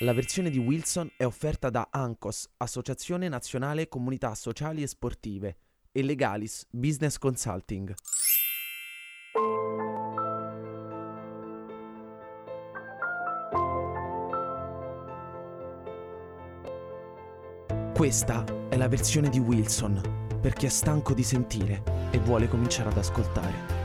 La versione di Wilson è offerta da Ancos, Associazione Nazionale Comunità Sociali e Sportive, e Legalis Business Consulting. Questa è la versione di Wilson per chi è stanco di sentire e vuole cominciare ad ascoltare.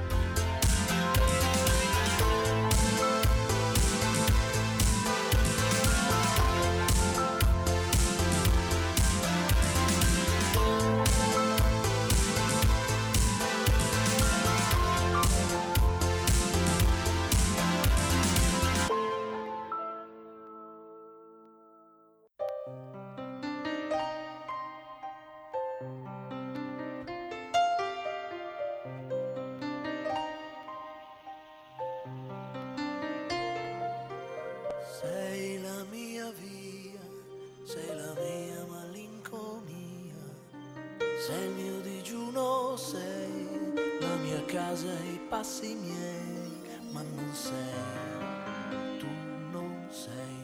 Sei la mia via, sei la mia malinconia, sei il mio digiuno, sei la mia casa e i passi miei, ma non sei, tu non sei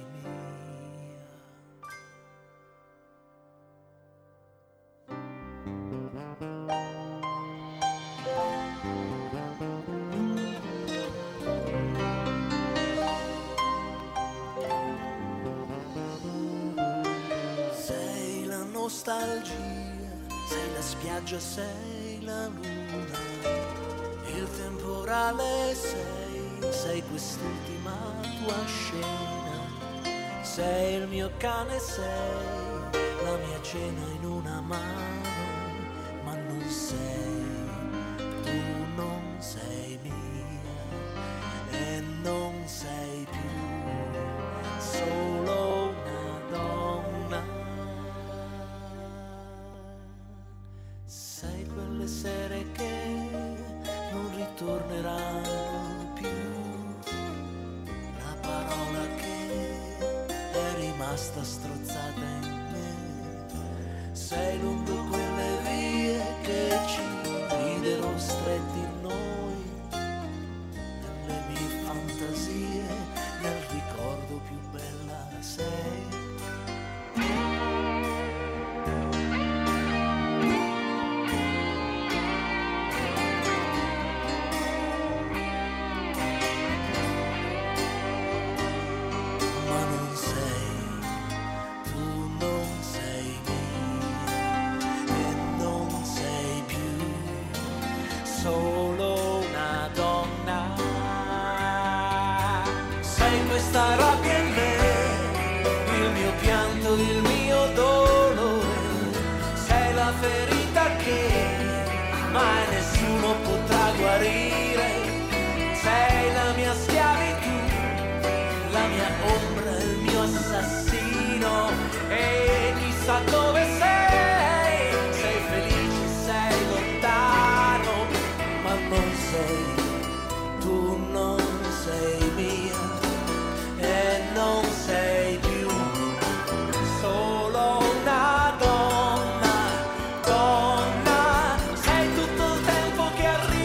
nostalgia, sei la spiaggia, sei la luna, il temporale sei, sei quest'ultima tua scena, sei il mio cane, sei la mia cena in una mano, ma non sei, tu non sei mia e non sei più solo. Sere che non ritorneranno più, la parola che è rimasta strozzata in me, sei lungo quelle vie che ci videro stretti noi, nelle mie fantasie, nel ricordo più bella sei. Sei tutto il tempo che arriva.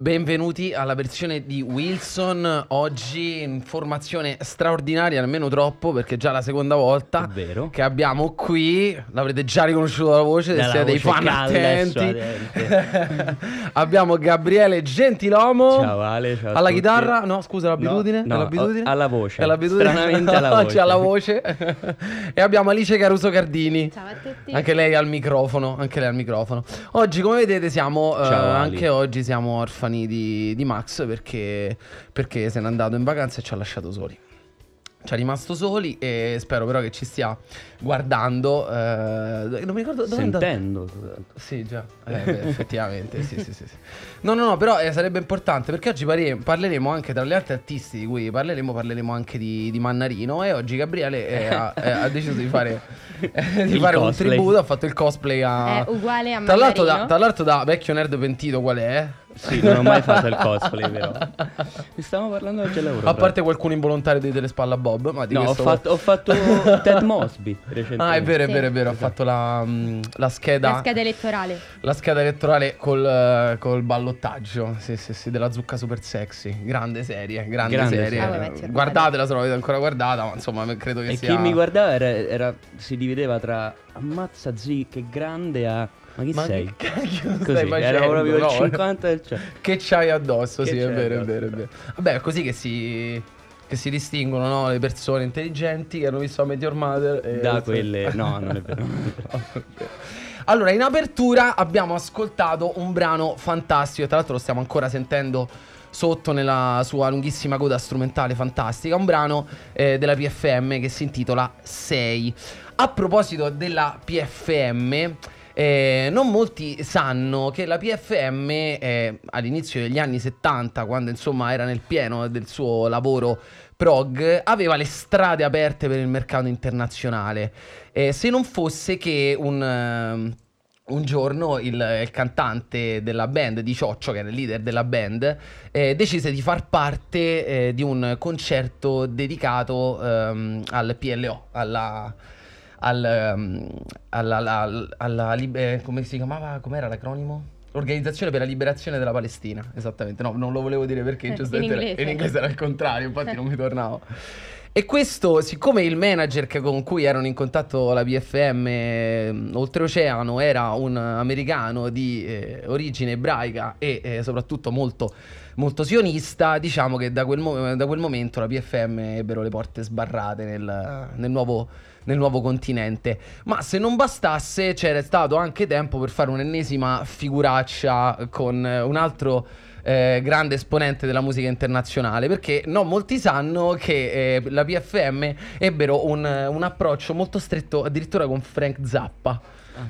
Benvenuti alla versione di Wilson, oggi in formazione straordinaria, almeno troppo, perché già la seconda volta che abbiamo qui, l'avrete già riconosciuto dalla voce, se siete dei fan attenti. Abbiamo Gabriele Gentilomo. Ciao Ale, ciao. Alla chitarra, no scusa, l'abitudine? No, l'abitudine? Alla voce. Stranamente alla voce. Alla voce. E abbiamo Alice Caruso Cardini. Ciao a tutti. Anche lei al microfono, Oggi come vedete siamo, anche oggi siamo orfani di Max perché se n'è andato in vacanza e ci ha lasciato soli. Ci è rimasto soli e spero però che ci stia guardando. Non mi ricordo dove è andato. Sentendo. Sì, già. Effettivamente, sì. No, però sarebbe importante perché oggi parleremo anche, tra le altre artisti di cui parleremo anche di Mannarino. E oggi Gabriele ha deciso di fare un tributo. Ha fatto il cosplay uguale a Mannarino. Tra l'altro da vecchio nerd pentito qual è? Sì, non ho mai fatto il cosplay, però ne stiamo parlando oggi all'Europa. A parte qualcuno involontario di Telespalla Bob, ma di ho fatto Ted Mosby recentemente. Ah, è vero, esatto. Ho fatto la scheda elettorale col ballottaggio, sì, della Zucca Super Sexy. Grande serie. Guardatela, se non l'avete ancora guardata, ma insomma credo che sia. E chi mi guardava si divideva tra ammazza zii che grande a ma chi sei? Che cacchio stai facendo? Era proprio il 50%. Che c'hai addosso? Che sì, è vero. Vabbè, è così che si distinguono, no? Le persone intelligenti che hanno visto la Meteor Mother e da quelle. No, non è vero. Allora, in apertura abbiamo ascoltato un brano fantastico. Tra l'altro lo stiamo ancora sentendo sotto nella sua lunghissima coda strumentale fantastica. Un brano della PFM che si intitola 6. A proposito della PFM, non molti sanno che la PFM all'inizio degli anni 70, quando insomma era nel pieno del suo lavoro prog, aveva le strade aperte per il mercato internazionale, se non fosse che un giorno il cantante della band, di Cioccio, che era il leader della band, decise di far parte di un concerto dedicato al PLO, alla come si chiamava? Com'era l'acronimo? Organizzazione per la liberazione della Palestina. Esattamente, no, non lo volevo dire perché giustamente in inglese era il contrario, infatti non mi tornavo. E questo, siccome il manager con cui erano in contatto la PFM oltreoceano era un americano di origine ebraica e soprattutto molto, molto sionista, diciamo che da quel momento la PFM ebbero le porte sbarrate nel nuovo continente. Ma se non bastasse, c'era stato anche tempo per fare un'ennesima figuraccia con un altro grande esponente della musica internazionale, perché non molti sanno che la PFM ebbero un approccio molto stretto addirittura con Frank Zappa,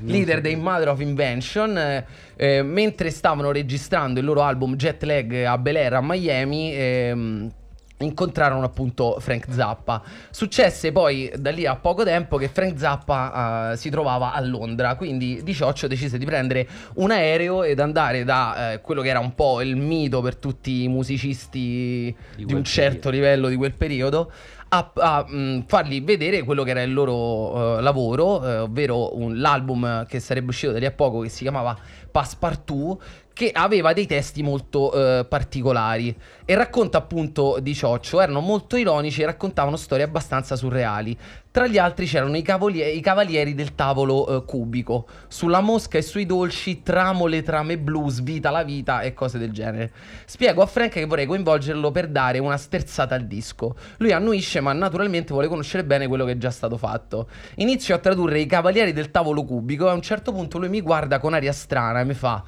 leader dei Mother of Invention. Mentre stavano registrando il loro album Jet Lag a Bel Air a Miami, incontrarono appunto Frank Zappa. Successe poi da lì a poco tempo che Frank Zappa si trovava a Londra, quindi Di Cioccio decise di prendere un aereo ed andare da quello che era un po' il mito per tutti i musicisti di un certo livello di quel periodo, a fargli vedere quello che era il loro lavoro, ovvero l'album che sarebbe uscito da lì a poco, che si chiamava Passepartout, che aveva dei testi molto particolari. E racconta appunto Di Cioccio, erano molto ironici e raccontavano storie abbastanza surreali. Tra gli altri c'erano i cavalieri del tavolo cubico, sulla mosca e sui dolci, tramole, trame blu, svita la vita e cose del genere. Spiego a Frank che vorrei coinvolgerlo per dare una sterzata al disco. Lui annuisce, ma naturalmente vuole conoscere bene quello che è già stato fatto. Inizio a tradurre i cavalieri del tavolo cubico e a un certo punto lui mi guarda con aria strana e mi fa: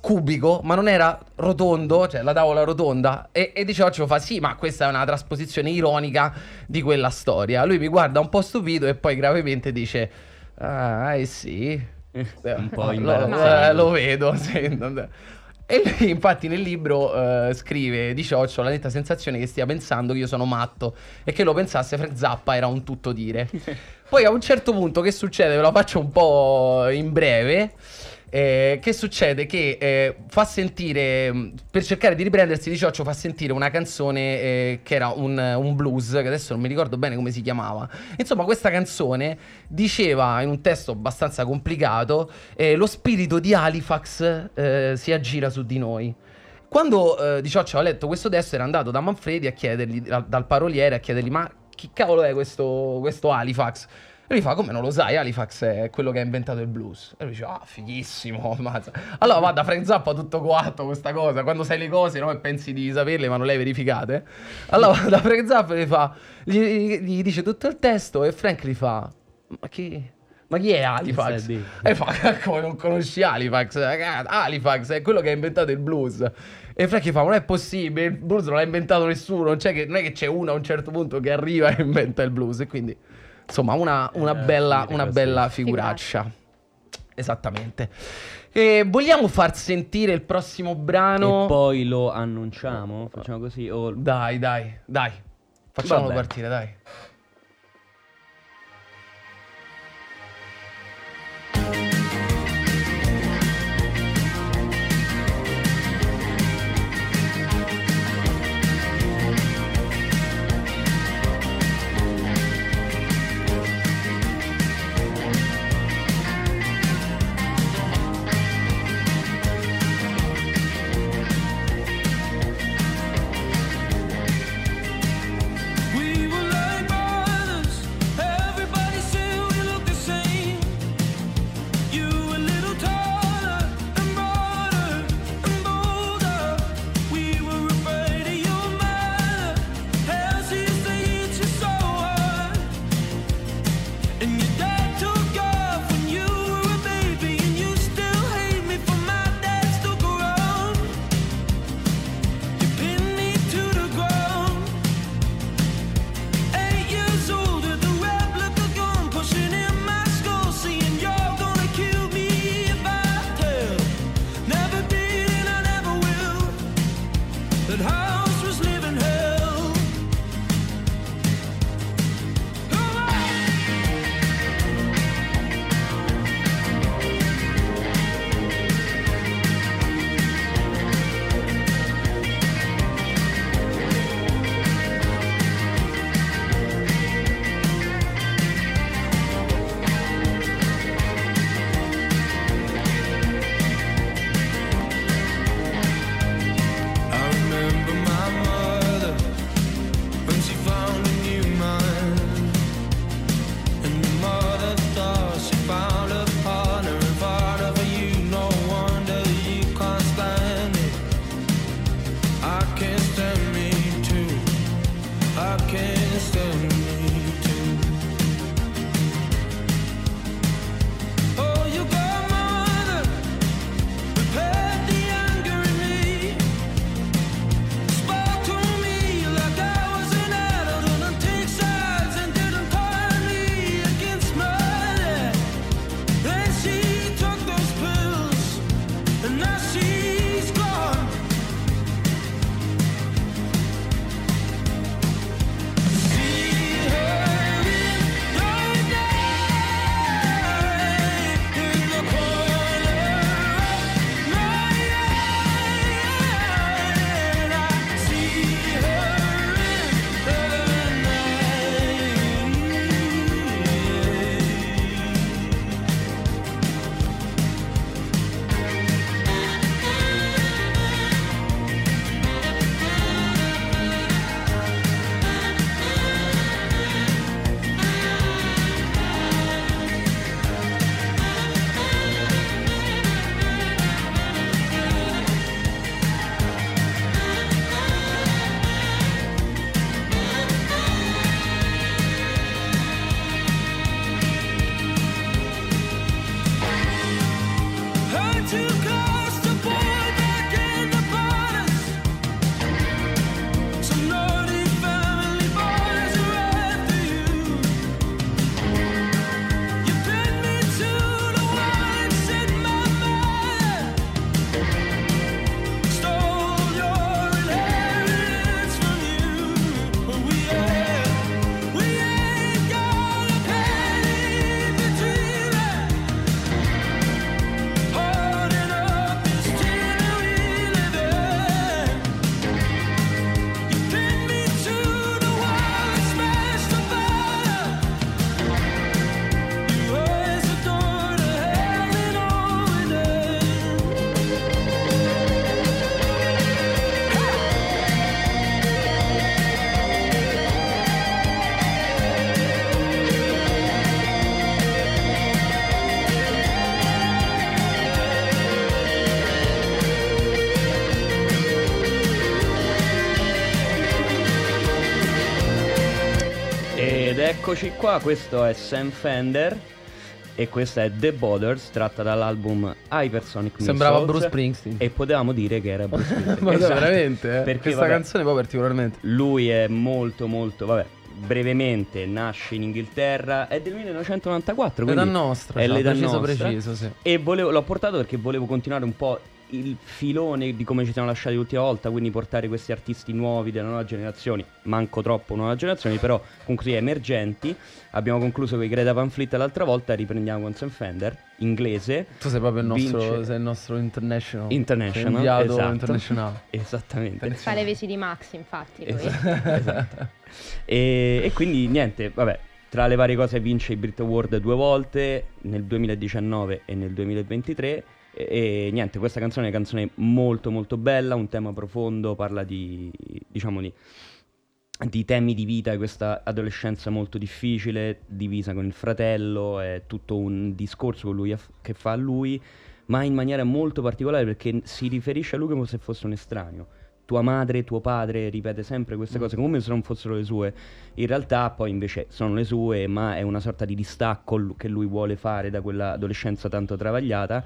cubico? Ma non era rotondo? Cioè la tavola rotonda? E Di Cioccio fa: sì, ma questa è una trasposizione ironica di quella storia. Lui mi guarda un po' stupito e poi gravemente dice: ah, sì, un po' imbarazzato. Lo vedo, sì. E lui infatti nel libro scrive: Di Cioccio, la netta sensazione che stia pensando che io sono matto e che lo pensasse Frank Zappa era un tutto dire. Poi a un certo punto che succede? Ve la faccio un po' in breve. Che succede? Che fa sentire, per cercare di riprendersi, Di Cioccio fa sentire una canzone che era un blues, che adesso non mi ricordo bene come si chiamava. Insomma, questa canzone diceva, in un testo abbastanza complicato, lo spirito di Halifax si aggira su di noi. Quando di Cioccio ha letto questo testo, era andato da Manfredi a chiedergli, dal paroliere, a chiedergli: ma chi cavolo è questo Halifax? E lui fa: come non lo sai, Halifax è quello che ha inventato il blues. E lui dice: ah, fighissimo, ammazza. Allora va da Frank Zappa tutto coatto questa cosa, quando sai le cose, no? E pensi di saperle ma non le hai verificate. Allora va da Frank Zappa e gli dice tutto il testo, e Frank gli fa: ma chi è Halifax? E fa: come non conosci Halifax? Halifax è quello che ha inventato il blues. E Frank fa: non è possibile, il blues non l'ha inventato nessuno, non è che c'è uno a un certo punto che arriva e inventa il blues. E quindi... insomma, una bella figuraccia. Esattamente. E vogliamo far sentire il prossimo brano? E poi lo annunciamo? Facciamo così? O... Dai. Facciamolo partire, dai. Eccoci qua, questo è Sam Fender e questa è The Borders, tratta dall'album Hypersonic Missiles. Sembrava Bruce Springsteen. E potevamo dire che era Bruce Springsteen. Ma esatto, veramente, perché questa canzone poi particolarmente. Lui è molto molto, vabbè, brevemente nasce in Inghilterra, è del 1994, l'età nostra, è l'età preciso, nostra. Preciso, sì. E l'ho portato perché volevo continuare un po' il filone di come ci siamo lasciati l'ultima volta, quindi portare questi artisti nuovi della nuova generazione, manco troppo nuova generazione, però comunque sì, emergenti. Abbiamo concluso con i Greta Van Fleet l'altra volta, riprendiamo con Sam Fender, inglese. Tu sei proprio il nostro, sei il nostro international inviato, esatto, internazionale. Esattamente. Per fare le veci di Max, infatti, lui. Esatto, esatto. E quindi niente, vabbè, tra le varie cose vince i Brit Award 2 volte, nel 2019 e nel 2023. E niente, questa canzone è una canzone molto molto bella, un tema profondo, parla di, diciamo, di temi di vita, di questa adolescenza molto difficile, divisa con il fratello, è tutto un discorso con lui che fa lui, ma in maniera molto particolare perché si riferisce a lui come se fosse un estraneo. Tua madre, tuo padre, ripete sempre queste cose come se non fossero le sue. In realtà poi invece sono le sue, ma è una sorta di distacco che lui vuole fare da quella adolescenza tanto travagliata.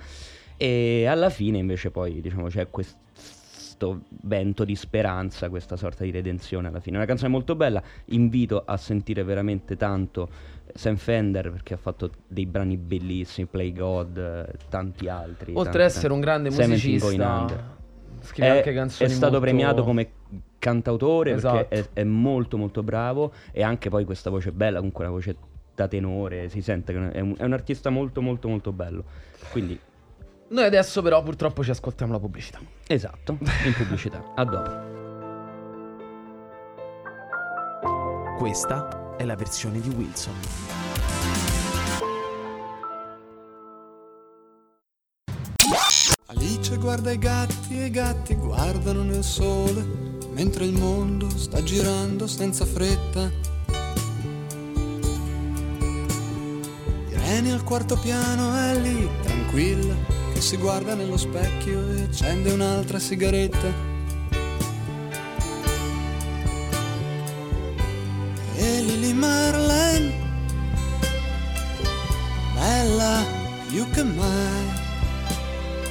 E alla fine invece poi, diciamo, c'è questo vento di speranza, questa sorta di redenzione alla fine. È una canzone molto bella, invito a sentire veramente tanto Sam Fender perché ha fatto dei brani bellissimi, Play God, tanti altri. Oltre ad essere un grande musicista, scrive anche canzoni, è stato molto premiato come cantautore, esatto, perché è molto molto bravo, e anche poi questa voce bella, comunque una voce da tenore, si sente che è un artista molto molto molto bello. Quindi noi adesso però purtroppo ci ascoltiamo la pubblicità. Esatto, in pubblicità. A dopo. Questa è la versione di Wilson. Alice guarda i gatti e i gatti guardano nel sole, mentre il mondo sta girando senza fretta. Irene al quarto piano è lì, tranquilla, che si guarda nello specchio e accende un'altra sigaretta. E Lily Marlene, bella più che mai,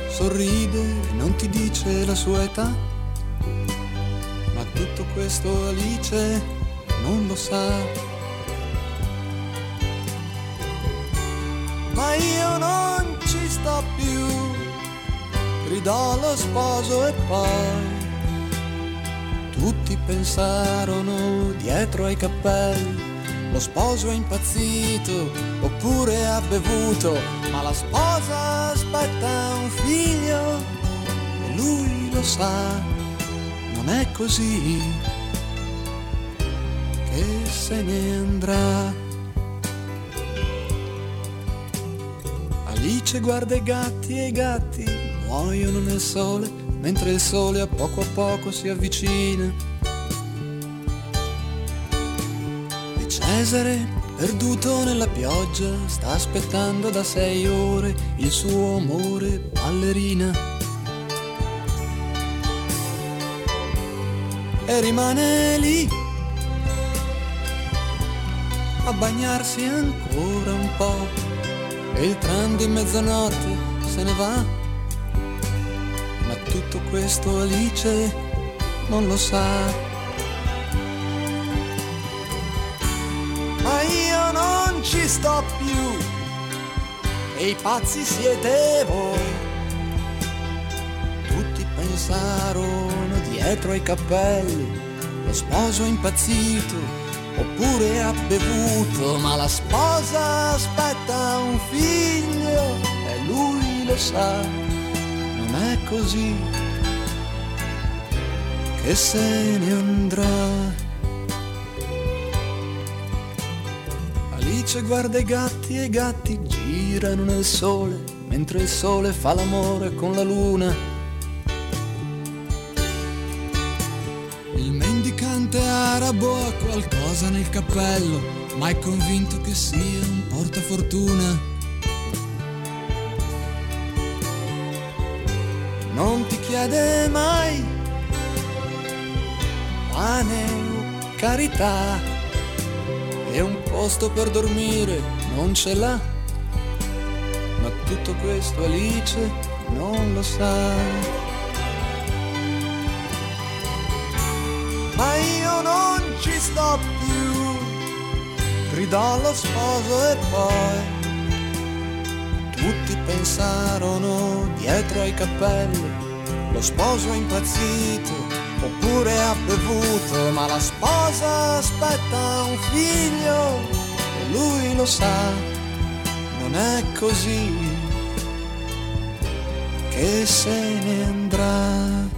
sorride e non ti dice la sua età, ma tutto questo Alice non lo sa. Ma io non ci sto più, gridò lo sposo e poi tutti pensarono dietro ai cappelli, lo sposo è impazzito oppure ha bevuto, ma la sposa aspetta un figlio e lui lo sa, non è così che se ne andrà. Alice guarda i gatti e i gatti muoiono nel sole, mentre il sole a poco si avvicina. Cesare, perduto nella pioggia, sta aspettando da 6 ore il suo amore ballerina. E rimane lì a bagnarsi ancora un po', e il tram di mezzanotte se ne va, ma tutto questo Alice non lo sa. Ci sto più e i pazzi siete voi, tutti pensarono dietro ai cappelli, lo sposo è impazzito oppure ha bevuto, ma la sposa aspetta un figlio e lui lo sa, non è così che se ne andrà. Alice guarda i gatti girano nel sole, mentre il sole fa l'amore con la luna. Il mendicante arabo ha qualcosa nel cappello, ma è convinto che sia un portafortuna. Non ti chiede mai pane o carità, e un posto per dormire non ce l'ha, ma tutto questo Alice non lo sa. Ma io non ci sto più, gridò lo sposo e poi tutti pensarono dietro ai cappelli, lo sposo è impazzito oppure ha bevuto, ma la sposa aspetta un figlio e lui lo sa, non è così che se ne andrà.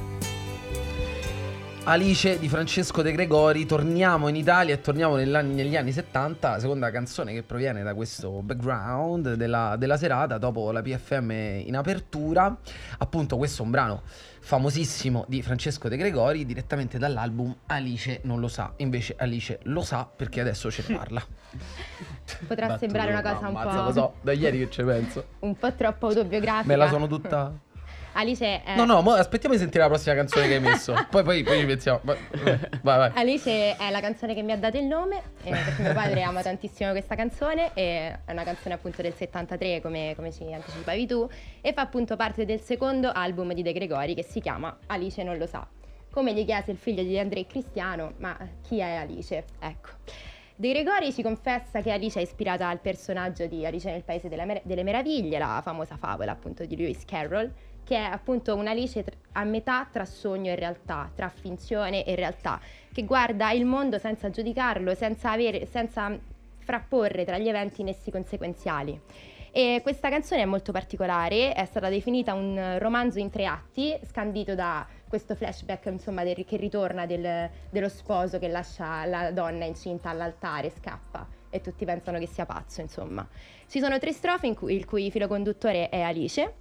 Alice di Francesco De Gregori. Torniamo in Italia e torniamo negli anni 70, seconda canzone che proviene da questo background della serata, dopo la PFM in apertura. Appunto, questo è un brano famosissimo di Francesco De Gregori, direttamente dall'album Alice non lo sa. Invece Alice lo sa, perché adesso ce ne parla. Potrà Battuto, sembrare una cosa un po'... lo so, da ieri che ci penso. Un po' troppo autobiografica. Me la sono tutta... Alice è... No, aspettiamo di sentire la prossima canzone che hai messo. Poi ci pensiamo. Vai. Alice è la canzone che mi ha dato il nome, perché mio padre ama tantissimo questa canzone, e è una canzone appunto del 73, come ci anticipavi tu, e fa appunto parte del secondo album di De Gregori, che si chiama Alice non lo sa. Come gli chiese il figlio di André Cristiano, ma chi è Alice? Ecco. De Gregori ci confessa che Alice è ispirata al personaggio di Alice nel Paese delle Meraviglie, la famosa favola appunto di Lewis Carroll, che è appunto un'Alice a metà tra sogno e realtà, tra finzione e realtà, che guarda il mondo senza giudicarlo, senza frapporre tra gli eventi in essi conseguenziali. E questa canzone è molto particolare, è stata definita un romanzo in 3 atti, scandito da questo flashback, insomma, che ritorna dello sposo che lascia la donna incinta all'altare, scappa e tutti pensano che sia pazzo, insomma. Ci sono 3 strofe il cui filo conduttore è Alice,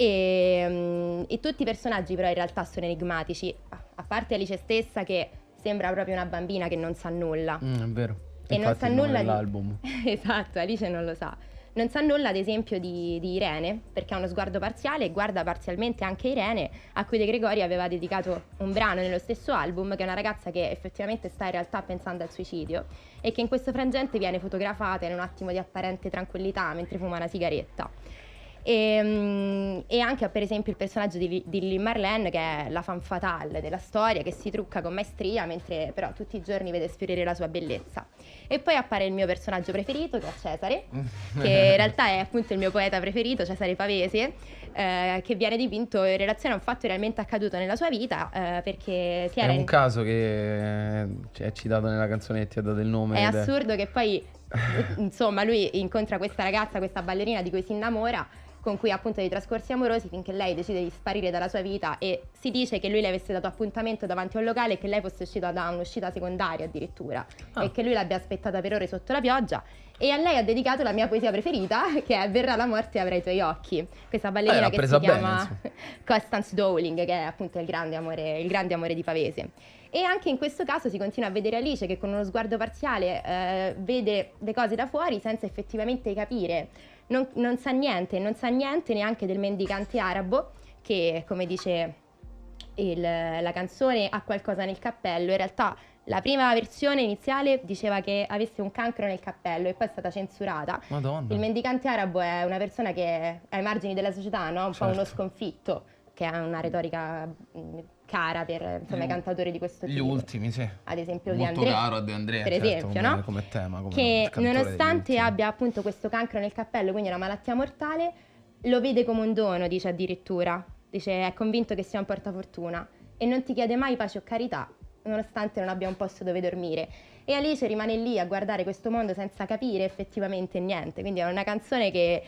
e tutti i personaggi però in realtà sono enigmatici, a parte Alice stessa, che sembra proprio una bambina che non sa nulla. È vero. E infatti non sa nulla dell'album. Esatto, Alice non lo sa. Non sa nulla ad esempio di Irene, perché ha uno sguardo parziale e guarda parzialmente anche Irene, a cui De Gregori aveva dedicato un brano nello stesso album, che è una ragazza che effettivamente sta in realtà pensando al suicidio e che in questo frangente viene fotografata in un attimo di apparente tranquillità mentre fuma una sigaretta. E anche per esempio il personaggio di Lynn Marlene, che è la femme fatale della storia, che si trucca con maestria mentre però tutti i giorni vede sfiorire la sua bellezza. E poi appare il mio personaggio preferito, che è Cesare, che in realtà è appunto il mio poeta preferito, Cesare Pavese, che viene dipinto in relazione a un fatto realmente accaduto nella sua vita, perché si era... È un caso che è citato nella canzone che ti ha dato il nome. È assurdo che poi insomma lui incontra questa ragazza, questa ballerina di cui si innamora, con cui appunto dei trascorsi amorosi, finché lei decide di sparire dalla sua vita, e si dice che lui le avesse dato appuntamento davanti a un locale e che lei fosse uscita da un'uscita secondaria addirittura, e che lui l'abbia aspettata per ore sotto la pioggia. E a lei ha dedicato la mia poesia preferita, che è Verrà la morte e avrai i tuoi occhi. Questa ballerina che si chiama Constance Dowling, che è appunto il grande amore di Pavese. E anche in questo caso si continua a vedere Alice che con uno sguardo parziale vede le cose da fuori senza effettivamente capire. Non sa niente neanche del mendicante arabo che, come dice la canzone, ha qualcosa nel cappello. In realtà la prima versione iniziale diceva che avesse un cancro nel cappello e poi è stata censurata. Madonna. Il mendicante arabo è una persona che è ai margini della società, no? Un po' uno sconfitto, che ha una retorica cara per, insomma, i cantatori di questo tipo. Gli ultimi, sì. Ad esempio molto di Andrea. Molto caro a De Andrea, per esempio, certo, no? Come tema, come che nonostante abbia appunto questo cancro nel cappello, quindi una malattia mortale, lo vede come un dono, dice addirittura. Dice, è convinto che sia un portafortuna e non ti chiede mai pace o carità, nonostante non abbia un posto dove dormire. E Alice rimane lì a guardare questo mondo senza capire effettivamente niente. Quindi è una canzone che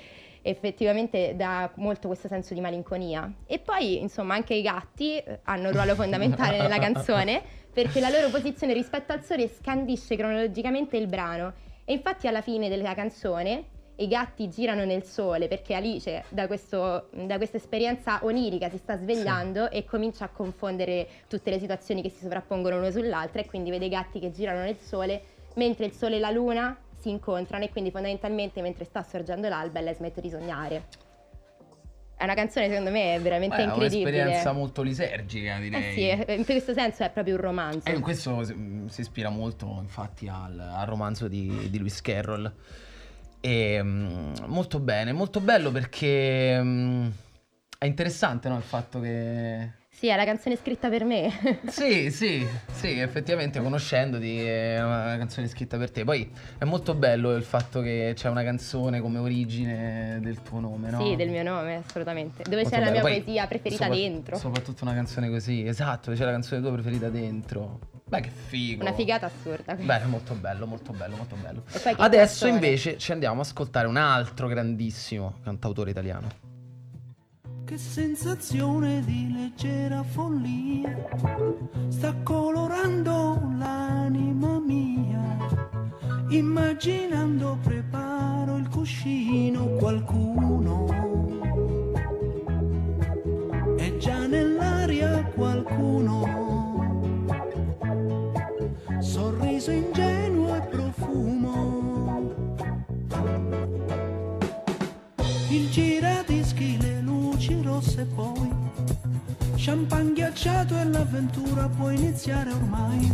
effettivamente dà molto questo senso di malinconia. E poi, insomma, anche i gatti hanno un ruolo fondamentale nella canzone, perché la loro posizione rispetto al sole scandisce cronologicamente il brano. E infatti alla fine della canzone i gatti girano nel sole, perché Alice da questa esperienza onirica si sta svegliando, sì, e comincia a confondere tutte le situazioni che si sovrappongono l'una sull'altra, e quindi vede i gatti che girano nel sole mentre il sole e la luna si incontrano, e quindi fondamentalmente mentre sta sorgendo l'alba lei smette di sognare. è una canzone secondo me veramente incredibile. È un'esperienza molto lisergica, direi. Sì, in questo senso è proprio un romanzo. E in questo si ispira molto infatti al romanzo di Lewis Carroll. E molto bene, molto bello, perché è interessante, no, il fatto che... Sì, è la canzone scritta per me. Sì, sì, sì, effettivamente conoscendoti è una canzone scritta per te. Poi è molto bello il fatto che c'è una canzone come origine del tuo nome, no? Sì, del mio nome, assolutamente. Dove molto c'è bello. La mia Poi, poesia preferita dentro. Soprattutto una canzone così, esatto, c'è la canzone tua preferita dentro. Beh, che figo. Una figata assurda. Beh, molto bello, molto bello, molto bello. Adesso canzone? Invece ci andiamo ad ascoltare un altro grandissimo cantautore italiano. Che sensazione di leggera follia sta colorando l'anima mia. Immaginando preparo il cuscino, qualcuno è già nell'aria, qualcuno sorriso ingenuo e profumo. Il giradischi, le luci rosse, poi champagne ghiacciato e l'avventura può iniziare ormai.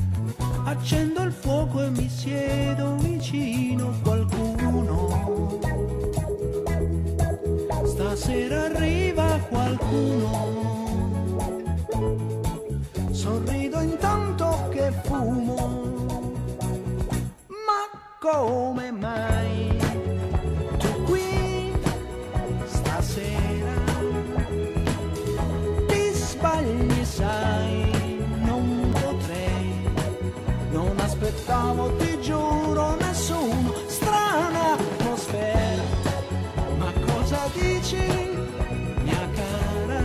Accendo il fuoco e mi siedo vicino, qualcuno stasera arriva, qualcuno sorrido intanto che fumo. Ma come mai tu qui stasera ti sbagli, sai, non potrei, non aspettavo, ti giuro, nessuno. Strana atmosfera, ma cosa dici, mia cara?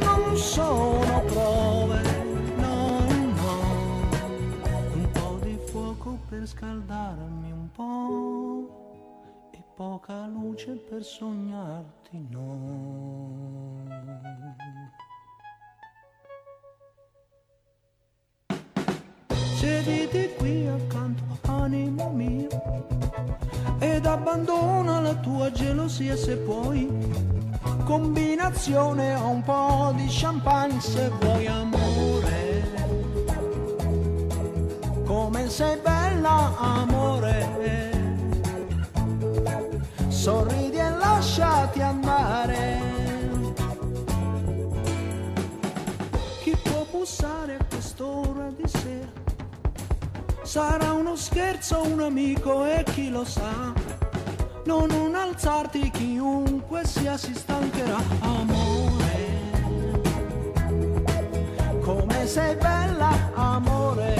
Non sono prove, no, no, un po' di fuoco per scaldarmi un po' e poca luce per sognarti, no. Sediti qui accanto, anima mia, ed abbandona la tua gelosia se puoi. Combinazione o un po' di champagne se vuoi, amore. Come sei bella, amore. Sorridi e lasciati andare. Chi può bussare a quest'ora di sera? Sarà uno scherzo, un amico e chi lo sa. Non alzarti, chiunque sia si stancherà. Amore, come sei bella, amore.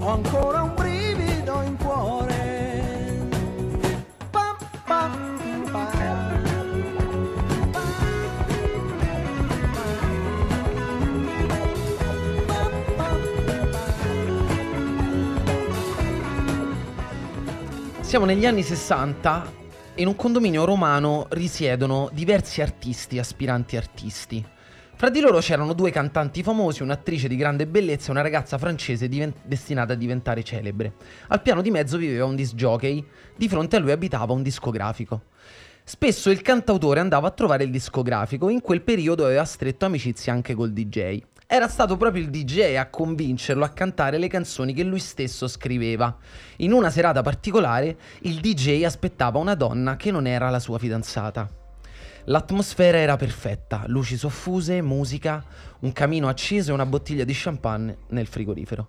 Ho ancora un brivido in cuore. Pam, pam, pam. Siamo negli anni 60, in un condominio romano risiedono diversi artisti, aspiranti artisti. Fra di loro c'erano due cantanti famosi, un'attrice di grande bellezza e una ragazza francese destinata a diventare celebre. Al piano di mezzo viveva un disc jockey, di fronte a lui abitava un discografico. Spesso il cantautore andava a trovare il discografico, in quel periodo aveva stretto amicizia anche col DJ. Era stato proprio il DJ a convincerlo a cantare le canzoni che lui stesso scriveva. In una serata particolare, il DJ aspettava una donna che non era la sua fidanzata. L'atmosfera era perfetta, luci soffuse, musica, un camino acceso e una bottiglia di champagne nel frigorifero.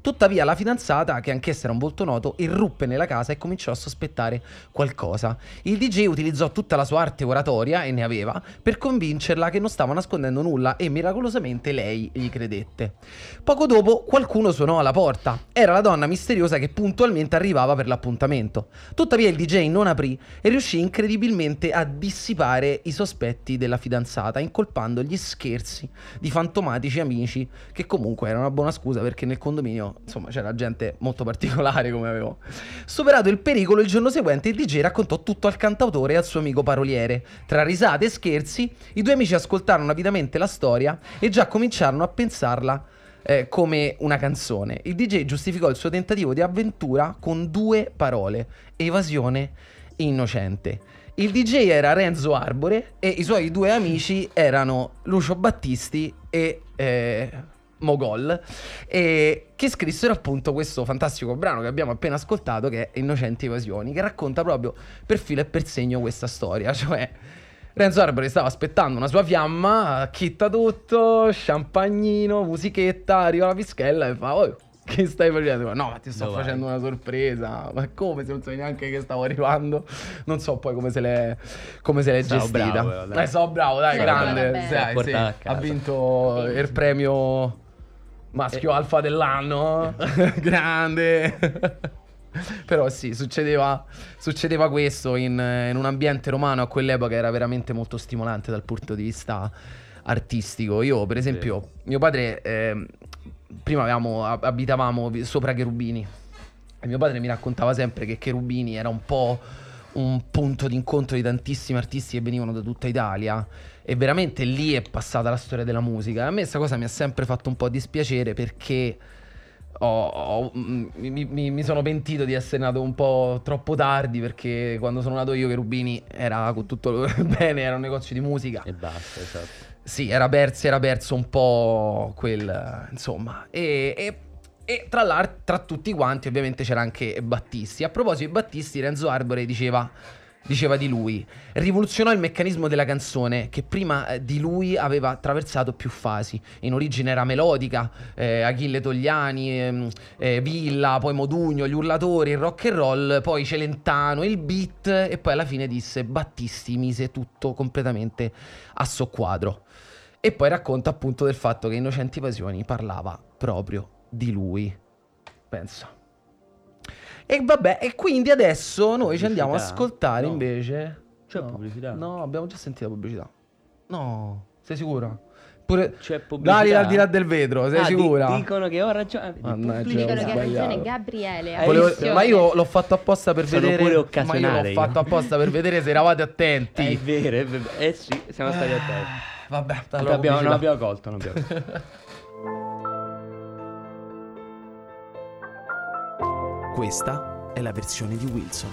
Tuttavia la fidanzata, che anch'essa era un volto noto, irruppe nella casa e cominciò a sospettare qualcosa. Il DJ utilizzò tutta la sua arte oratoria, e ne aveva, per convincerla che non stava nascondendo nulla, e miracolosamente lei gli credette. Poco dopo qualcuno suonò alla porta. Era la donna misteriosa che puntualmente arrivava per l'appuntamento. Tuttavia il DJ non aprì e riuscì incredibilmente a dissipare i sospetti della fidanzata, incolpando gli scherzi di fantomatici amici, che comunque era una buona scusa perché nel condominio insomma c'era gente molto particolare. Come avevo superato il pericolo, il giorno seguente il DJ raccontò tutto al cantautore e al suo amico paroliere. Tra risate e scherzi i due amici ascoltarono avidamente la storia e già cominciarono a pensarla come una canzone. Il DJ giustificò il suo tentativo di avventura con due parole: evasione innocente. Il DJ era Renzo Arbore e i suoi due amici erano Lucio Battisti e Mogol, che scrissero appunto questo fantastico brano che abbiamo appena ascoltato, che è Innocenti Evasioni, che racconta proprio per filo e per segno questa storia. Cioè, Renzo Arbore stava aspettando una sua fiamma, chitta tutto, champagnino, musichetta, arriva la pischella e fa: "Oh, che stai facendo?" "No, ma ti sto facendo una sorpresa." "Ma come? Se non sai neanche che stavo arrivando?" Non so poi come se l'è gestita. Bravo, dai. Bravo, grande. Sì, ha vinto il premio maschio alfa dell'anno. Grande. Però sì, succedeva questo in un ambiente romano a quell'epoca, era veramente molto stimolante dal punto di vista artistico. Io, per esempio, mio padre... prima abitavamo sopra Cherubini e mio padre mi raccontava sempre che Cherubini era un po' un punto d'incontro di tantissimi artisti che venivano da tutta Italia, e veramente lì è passata la storia della musica. A me questa cosa mi ha sempre fatto un po' dispiacere, perché mi sono pentito di essere nato un po' troppo tardi, perché quando sono nato io Cherubini era con tutto bene, era un negozio di musica e basta. Esatto. Sì, era perso un po' quel, insomma, e tra tutti quanti ovviamente c'era anche Battisti. A proposito di Battisti, Renzo Arbore diceva di lui: rivoluzionò il meccanismo della canzone, che prima di lui aveva attraversato più fasi. In origine era melodica, Achille Togliani, Villa, poi Modugno, Gli Urlatori, il rock and roll, poi Celentano, il beat, e poi alla fine disse: Battisti mise tutto completamente a soqquadro. E poi racconta appunto del fatto che Innocenti Evasioni parlava proprio di lui. Pensa. E vabbè, e quindi adesso noi pubblicità. Ci andiamo ad ascoltare invece. C'è pubblicità? No, abbiamo già sentito la pubblicità. No, sei sicura? Pure... C'è pubblicità. Dai, al di là del vetro, sei sicura? Dicono che ho ragione. Dicono che ha ragione Gabriele. Ma io l'ho fatto apposta per vedere se eravate attenti. È vero, è vero. Eh sì, siamo stati attenti. Vabbè, allora non abbiamo colto. Questa è la versione di Wilson.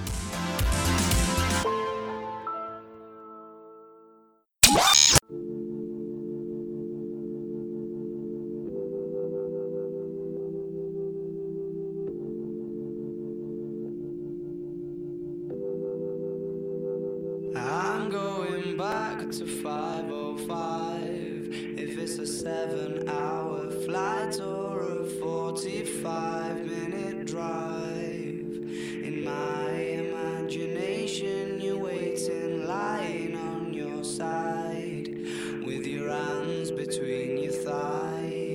I'm going back to 5:05. If it's a 7-hour flight or a 45-minute drive, in my imagination you wait in line on your side, with your hands between your thighs.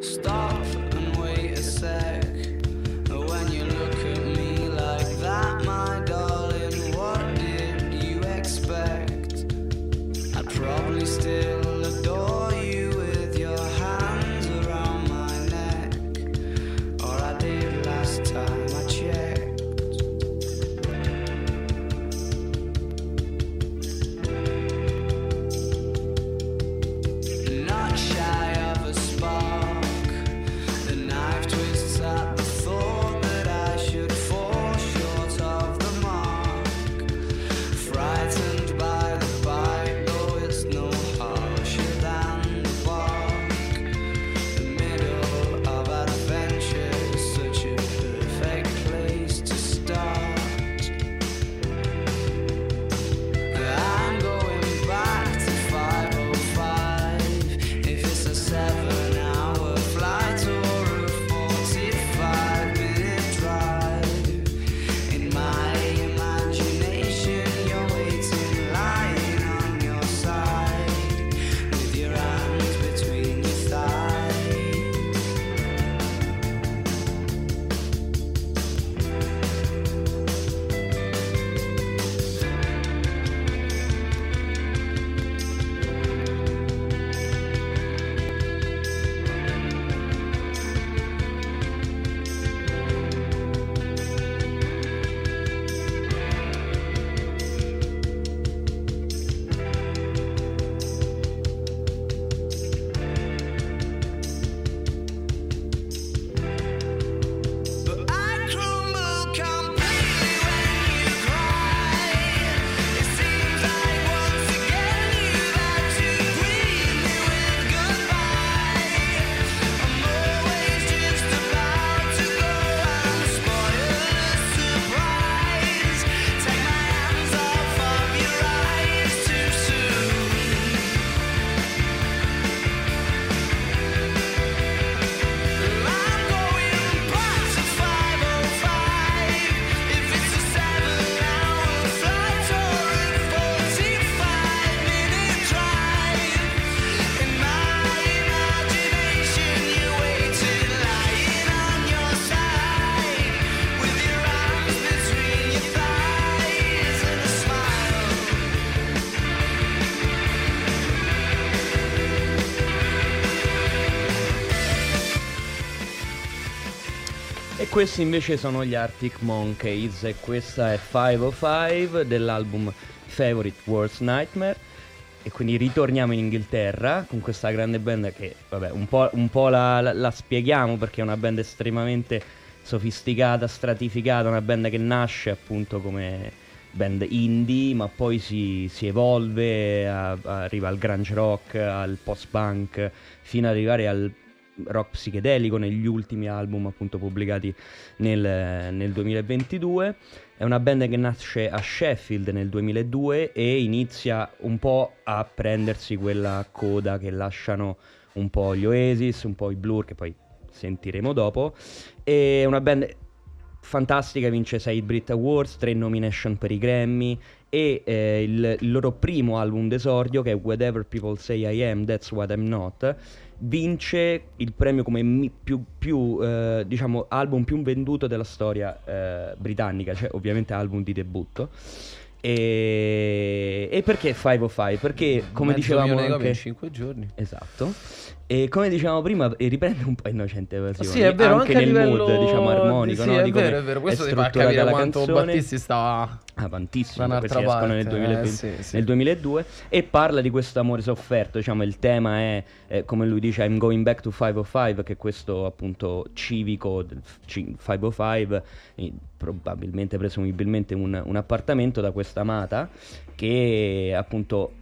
Stop and wait a sec. When you look at me like that, my darling, what did you expect? I'd probably still adore you with your hands around my neck, or I did last time I checked. Not shy of a spark, the knife twists out. Questi invece sono gli Arctic Monkeys e questa è 505 dell'album Favorite Worst Nightmare. E quindi ritorniamo in Inghilterra con questa grande band che, vabbè, un po' la spieghiamo perché è una band estremamente sofisticata, stratificata, una band che nasce appunto come band indie ma poi si evolve, arriva al grunge rock, al post-punk, fino ad arrivare al rock psichedelico negli ultimi album appunto pubblicati nel 2022. È una band che nasce a Sheffield nel 2002 e inizia un po' a prendersi quella coda che lasciano un po' gli Oasis, un po' i Blur, che poi sentiremo dopo. È una band fantastica, vince 6 Brit Awards, 3 nomination per i Grammy e il loro primo album d'esordio, che è Whatever People Say I Am, That's What I'm Not, vince il premio come album più venduto della storia britannica, cioè ovviamente album di debutto. E perché 505? Perché come dicevamo anche in 5 giorni. Esatto. E come dicevamo prima, riprende un po' Innocente versione. Sì, è vero, anche nel livello... mood, diciamo, armonico, sì, no? Di come è vero, questo ti fa capire quanto Battisti stava avantissimo, perché escono nel 2020, sì. Nel 2002, e parla di questo amore sofferto, diciamo. Il tema è come lui dice I'm going back to 505, che è questo appunto civico 505, probabilmente, presumibilmente un appartamento da questa amata che appunto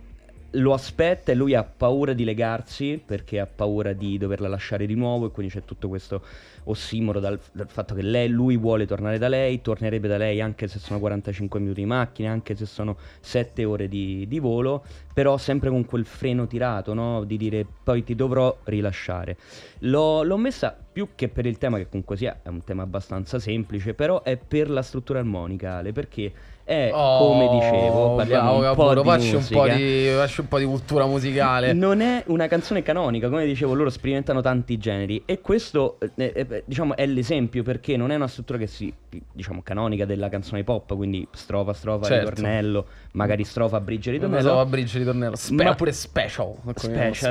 lo aspetta e lui ha paura di legarsi perché ha paura di doverla lasciare di nuovo, e quindi c'è tutto questo ossimoro dal fatto che lui vuole tornare da lei, tornerebbe da lei anche se sono 45 minuti di macchina, anche se sono 7 ore di volo, però sempre con quel freno tirato, no? Di dire poi ti dovrò rilasciare. L'ho messa più che per il tema, che comunque sia è un tema abbastanza semplice, però è per la struttura armonicale, perché è come dicevo, parliamo un po' di cultura musicale. Non è una canzone canonica, come dicevo, loro sperimentano tanti generi e questo diciamo è l'esempio, perché non è una struttura che si diciamo canonica della canzone pop, quindi strofa, certo, ritornello, magari strofa, bridge, ritornello. Strofa, bridge, ritornello, ma pure special,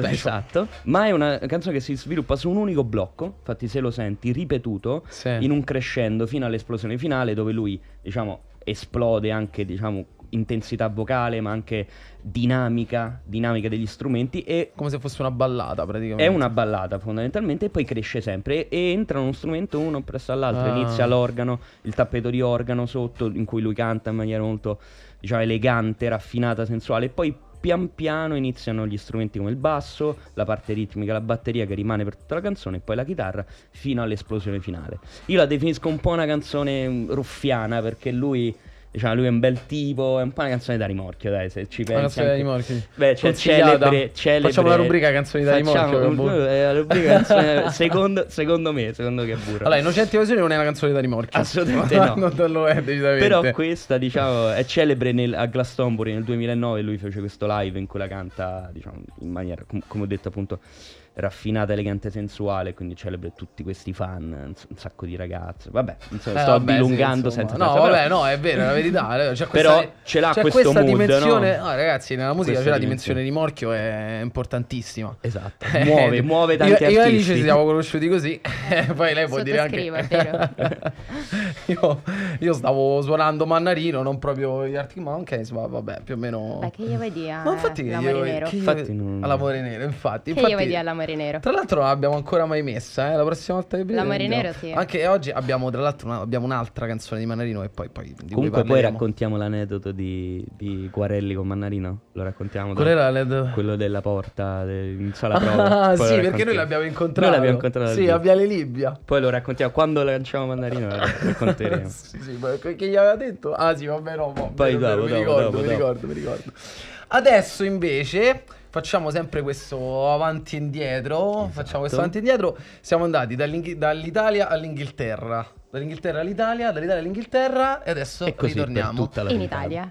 esatto. Ma è una canzone che si sviluppa su un unico blocco, infatti se lo senti ripetuto, sì, in un crescendo fino all'esplosione finale, dove lui diciamo esplode anche, diciamo, intensità vocale ma anche dinamica degli strumenti, e come se fosse una ballata praticamente. È una ballata fondamentalmente, e poi cresce sempre e entra uno strumento uno presso all'altro. Inizia l'organo, il tappeto di organo sotto, in cui lui canta in maniera molto, diciamo, elegante, raffinata, sensuale, e poi pian piano iniziano gli strumenti come il basso, la parte ritmica, la batteria che rimane per tutta la canzone, e poi la chitarra fino all'esplosione finale. Io la definisco un po' una canzone ruffiana, perché lui, diciamo, lui è un bel tipo, è un po' una canzone da rimorchio, dai, se ci pensi. Una canzone da rimorchio. Beh, cioè, celebre. Facciamo la rubrica canzoni da rimorchio. La rubrica canzone, secondo me che è burro. Allora, Innocenti Evasioni non è una canzone da rimorchio. Assolutamente no. Non lo è, decisamente. Però questa, diciamo, è celebre a Glastonbury nel 2009, lui fece questo live in cui la canta, diciamo, in maniera, come ho detto appunto, raffinata, elegante, sensuale, quindi celebre tutti questi fan, un sacco di ragazze. Vabbè, insomma, dilungando sì, senza. No, senza, vabbè, però... no, è vero, è la verità. Cioè, però ce l'ha, c'è questo mood, dimensione, no? Ragazzi, nella musica c'è la dimensione rimorchio, è importantissima. Esatto. Muove tanti artisti. Io e Alice ci siamo conosciuti così. Poi lei può dire anche è vero. io stavo suonando Mannarino, non proprio gli Arctic Monkeys, ma vabbè, più o meno. Ma che gli vuoi dire? Ma infatti all'amore nero, infatti. Che gli vuoi dire all'amore nero. Tra l'altro non l'abbiamo ancora mai messa, la prossima volta che vediamo. La Marinero, sì. Anche oggi abbiamo, tra l'altro, abbiamo un'altra canzone di Mannarino e poi di comunque poi raccontiamo l'aneddoto di Guarelli con Mannarino. Lo raccontiamo. Qual era l'aneddoto? Quello della porta in sala prova. Ah, sì, perché noi l'abbiamo incontrato. Sì, a Viale Libia. Poi lo raccontiamo quando lanciamo Mannarino, lo racconteremo. sì, perché gli aveva detto? Ah, sì, vabbè, no, poi mi ricordo. Adesso invece facciamo sempre questo avanti e indietro. Esatto. Siamo andati dall'Italia all'Inghilterra, dall'Inghilterra all'Italia, dall'Italia all'Inghilterra, e adesso e così ritorniamo in Italia.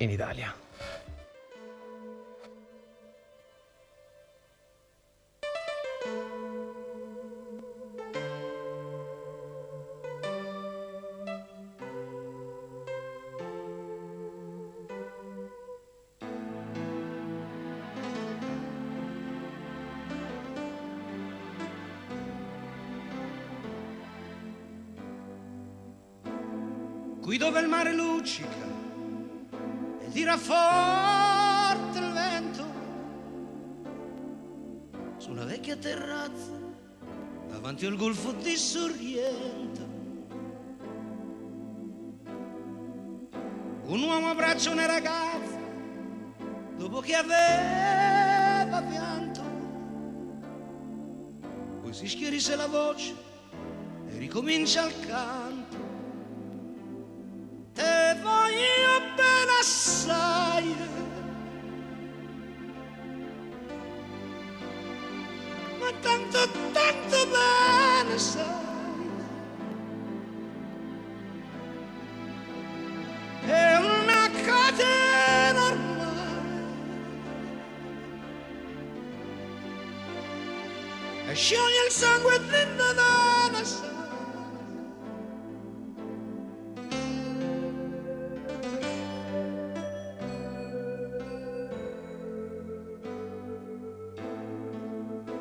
qui dove il mare luccica e tira forte il vento, su una vecchia terrazza davanti al golfo di Sorrento. Un uomo abbraccia una ragazza dopo che aveva pianto, poi si schiarisce la voce e ricomincia il canto. Te voglio bene assai, ma tanto tanto bene sai. Scioglie il sangue dentro dalla sala.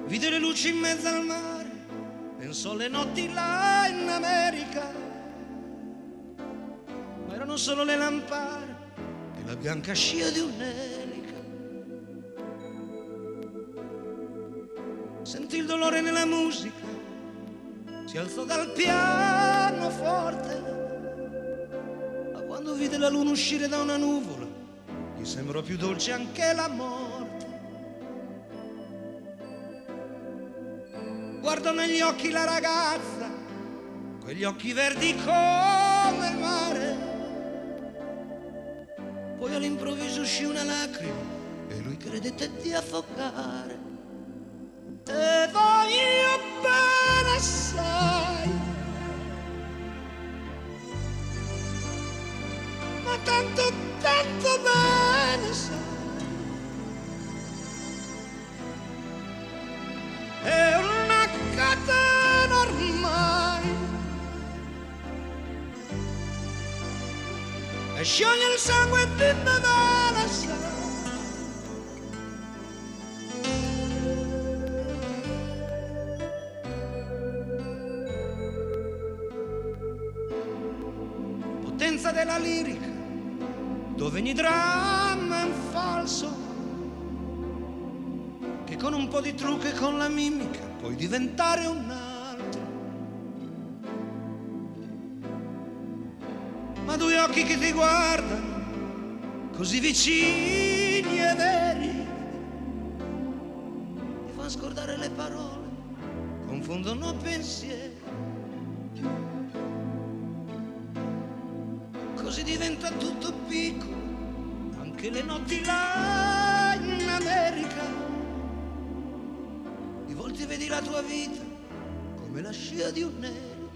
Vide le luci in mezzo al mare, pensò alle notti là in America, ma erano solo le lampade e la bianca scia di un nero. Sentì il dolore nella musica, si alzò dal pianoforte, ma quando vide la luna uscire da una nuvola, gli sembrò più dolce anche la morte. Guardò negli occhi la ragazza, quegli occhi verdi come il mare, poi all'improvviso uscì una lacrima e lui credette di affogare. Te voglio bene assai, ma tanto tanto bene sai. È una catena ormai, e scioglie il sangue di bene sai. Della lirica, dove ogni dramma è un falso, che con un po' di trucco e con la mimica puoi diventare un altro. Ma due occhi che ti guardano, così vicini e veri, ti fanno scordare le parole, confondono pensieri. Così diventa tutto piccolo, anche le notti là in America. Di volte vedi la tua vita come la scia di un nero.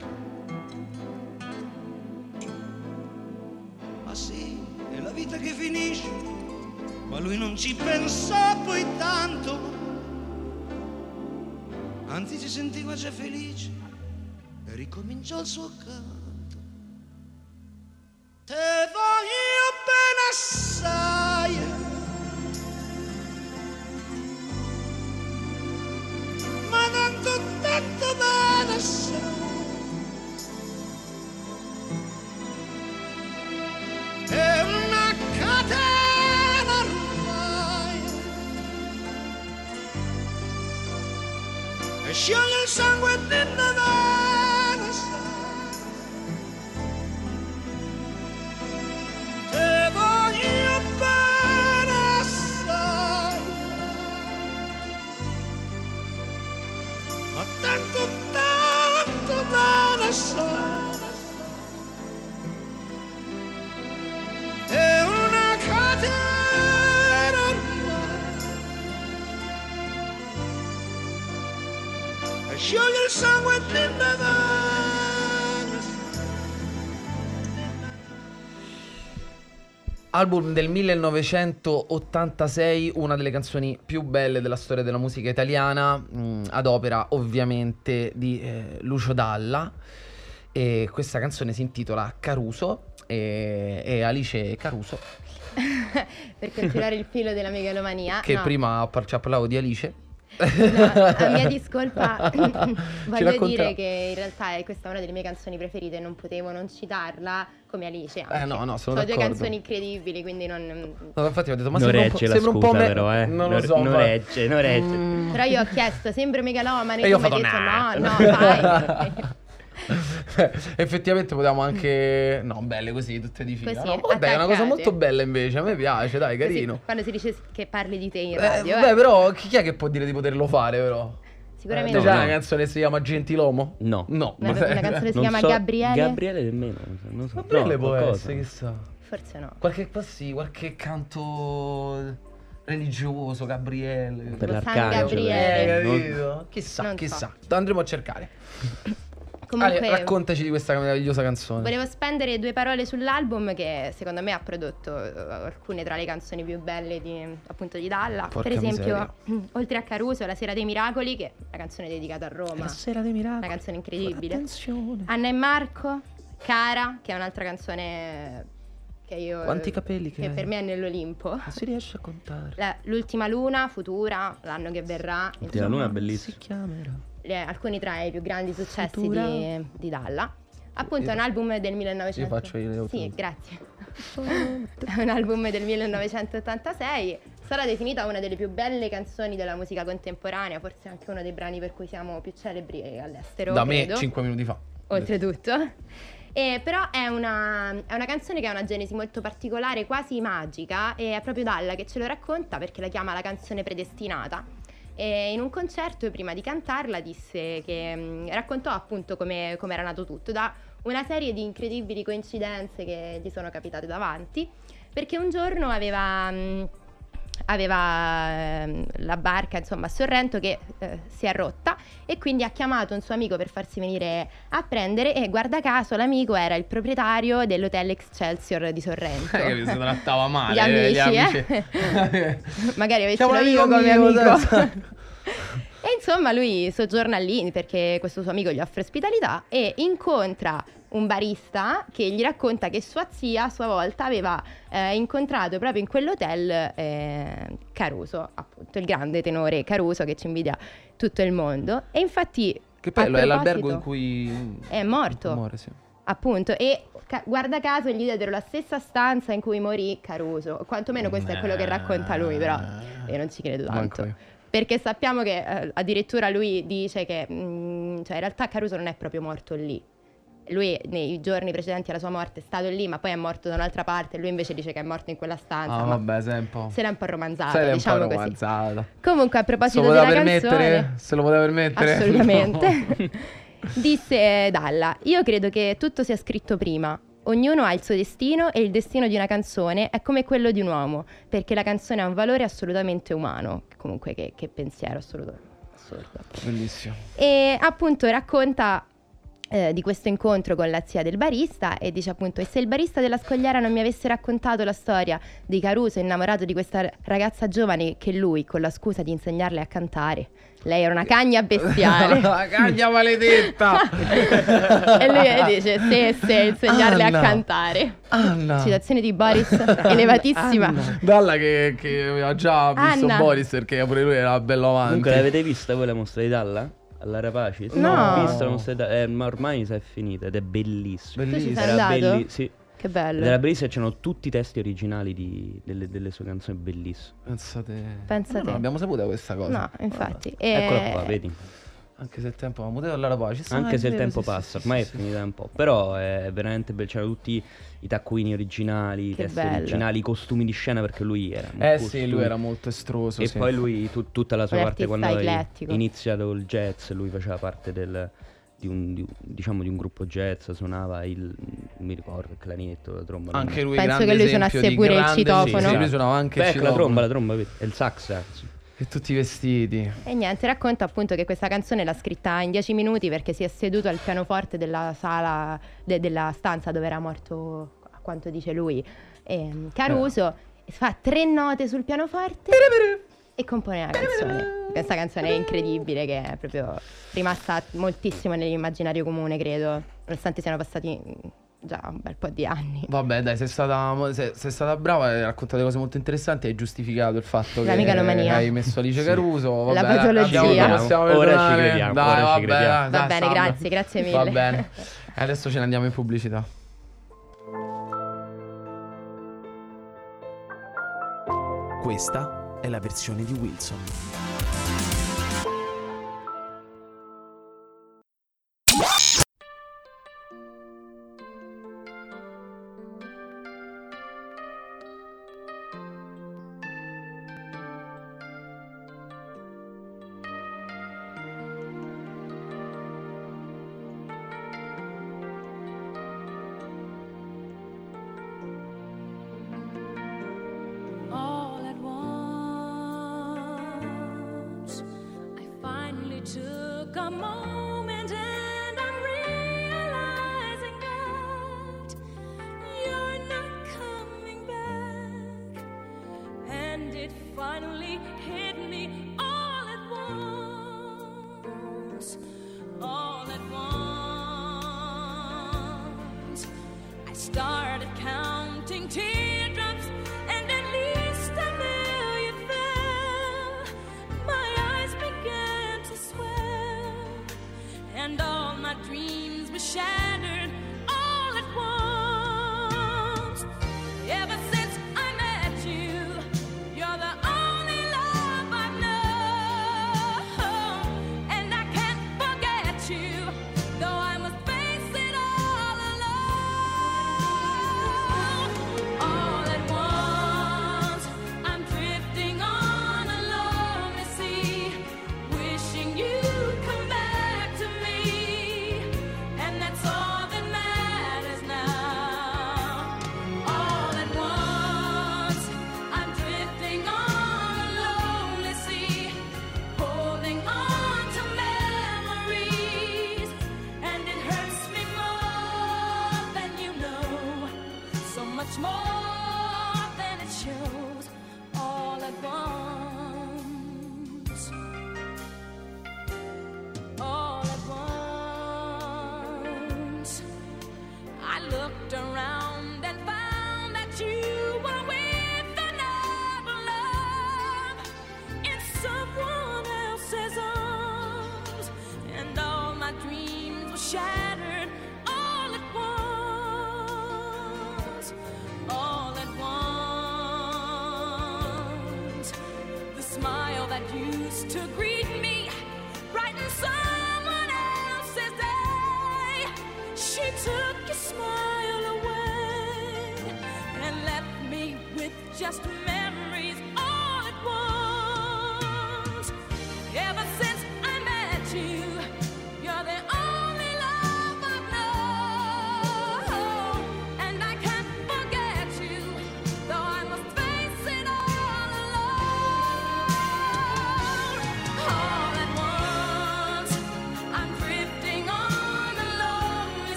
Ma sì, è la vita che finisce, ma lui non ci pensò poi tanto, anzi si sentiva già felice e ricominciò il suo canto. Te voglio bene assai, ma tanto tanto bene assai. È una catena ormai, e scioglie il sangue di nevare. È una catena ormai, e scioglie il sangue di bevere. Album del 1986, una delle canzoni più belle della storia della musica italiana, ad opera ovviamente di Lucio Dalla. E questa canzone si intitola Caruso e Alice Caruso per continuare il filo della megalomania. Prima parlavo di Alice. No, a mia discolpa voglio dire che in realtà questa è una delle mie canzoni preferite, non potevo non citarla, come Alice anche. No, sono d'accordo. Due canzoni incredibili, quindi infatti ho detto, ma non regge la scusa però, non lo so. Non regge. Però io ho chiesto, sembra megalomane, e tu mi hai detto no, vai. Effettivamente potevamo anche belle così tutte di fila, così, dai, è una cosa molto bella, invece a me piace, dai, carino così, quando si dice che parli di te in radio. Beh, però chi è che può dire di poterlo fare, però sicuramente c'è una canzone che si chiama Gentilomo, no una canzone si chiama Gabriele nemmeno, non so. Gabriele può essere, chissà, forse no, qualche canto religioso, Gabriele per l'arcangelo, chissà, chissà, andremo a cercare. Comunque, Ale, raccontaci di questa meravigliosa canzone. Volevo spendere due parole sull'album, che secondo me ha prodotto alcune tra le canzoni più belle di Dalla. Porca, per esempio, miseria. Oltre a Caruso, La Sera dei Miracoli, che è una canzone dedicata a Roma. La Sera dei Miracoli, una canzone incredibile. Attenzione. Anna e Marco, Cara, che è un'altra canzone che io... Quanti capelli che hai? Per me è nell'Olimpo. Non si riesce a contare. L'ultima luna, Futura, L'anno che verrà. L'ultima luna è bellissima. Si chiamerà. Alcuni tra i più grandi successi di Dalla. Appunto, è un album del 1986. Io faccio io. Sì, grazie. È un album del 1986. Sarà definita una delle più belle canzoni della musica contemporanea, forse anche uno dei brani per cui siamo più celebri all'estero. Da me 5 minuti fa. Oltretutto. Però è una canzone che ha una genesi molto particolare, quasi magica, e è proprio Dalla che ce lo racconta, perché la chiama la canzone predestinata. E in un concerto, prima di cantarla, disse che raccontò appunto come era nato tutto, da una serie di incredibili coincidenze che gli sono capitate davanti, perché un giorno aveva la barca, insomma, a Sorrento, che si è rotta, e quindi ha chiamato un suo amico per farsi venire a prendere, e guarda caso l'amico era il proprietario dell'hotel Excelsior di Sorrento. Che si trattava male gli amici. Magari avessero io come amico. E insomma lui soggiorna lì perché questo suo amico gli offre ospitalità, e incontra un barista che gli racconta che sua zia a sua volta aveva incontrato proprio in quell'hotel Caruso, appunto il grande tenore Caruso, che ci invidia tutto il mondo. E infatti, che bello, è l'albergo in cui è morto, muore, sì. Appunto, e guarda caso gli diedero la stessa stanza in cui morì Caruso, quantomeno questo è quello che racconta lui, però io non ci credo tanto. Perché sappiamo che addirittura lui dice che in realtà Caruso non è proprio morto lì. Lui nei giorni precedenti alla sua morte è stato lì, ma poi è morto da un'altra parte. Lui invece dice che è morto in quella stanza. Se l'è un po' romanzata, diciamo così. Comunque, a proposito della canzone, se lo poteva permettere, assolutamente, disse Dalla: io credo che tutto sia scritto prima. Ognuno ha il suo destino, e il destino di una canzone è come quello di un uomo, perché la canzone ha un valore assolutamente umano. Comunque che pensiero assurdo. Bellissimo. E appunto racconta di questo incontro con la zia del barista, e dice appunto: e se il barista della scogliera non mi avesse raccontato la storia di Caruso innamorato di questa ragazza giovane che lui, con la scusa di insegnarle a cantare, lei era una cagna bestiale, una cagna maledetta, e lui dice se insegnarle a cantare. Citazione di Boris, elevatissima. Dalla che ha già visto Boris, perché pure lui era bello avanti. Dunque, l'avete vista voi la mostra di Dalla? Alla Rapaci? No. Ho visto la mostra di Dalla, ma ormai si è finita, ed è bellissima. Tu ci sei andato? Sì. Che bello. Era bellissima, c'erano tutti i testi originali delle sue canzoni, bellissime. Pensate. Non abbiamo saputo questa cosa. No, infatti. Eccola qua, vedi. Anche se il tempo passa, ormai è finita un po'. Però è veramente bello, c'erano tutti i taccuini originali, i testi originali, i costumi di scena, perché lui era lui era molto estroso. E poi lui tutta la sua parte, quando aveva iniziato il jazz, lui faceva parte di un gruppo jazz, suonava il clarinetto, la tromba. Anche lui, penso che lui suonasse pure il citofono. Sì, lui suonava anche il citofono. La tromba e il sax. E tutti i vestiti. E niente, racconta appunto che questa canzone l'ha scritta in 10 minuti, perché si è seduto al pianoforte della sala della stanza dove era morto, a quanto dice lui, Caruso. Fa 3 note sul pianoforte e compone la canzone. Questa canzone è incredibile, che è proprio rimasta moltissimo nell'immaginario comune, credo, nonostante siano passati già un bel po' di anni. Vabbè dai, sei stata brava, hai raccontato cose molto interessanti, hai giustificato il fatto la che hai messo Alice Caruso. Vabbè, la patologia. Ora ci crediamo. Dai, ora ci crediamo. Va bene, grazie mille. Va bene. Adesso ce ne andiamo in pubblicità. Questa è la versione di Wilson.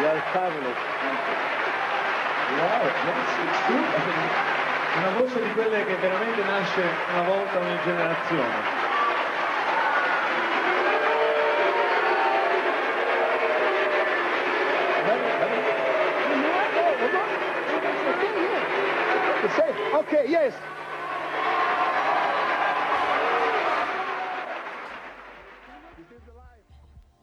You're fabulous. Wow, that's true. una voce di quelle che veramente nasce una volta ogni generazione. Ok, yes.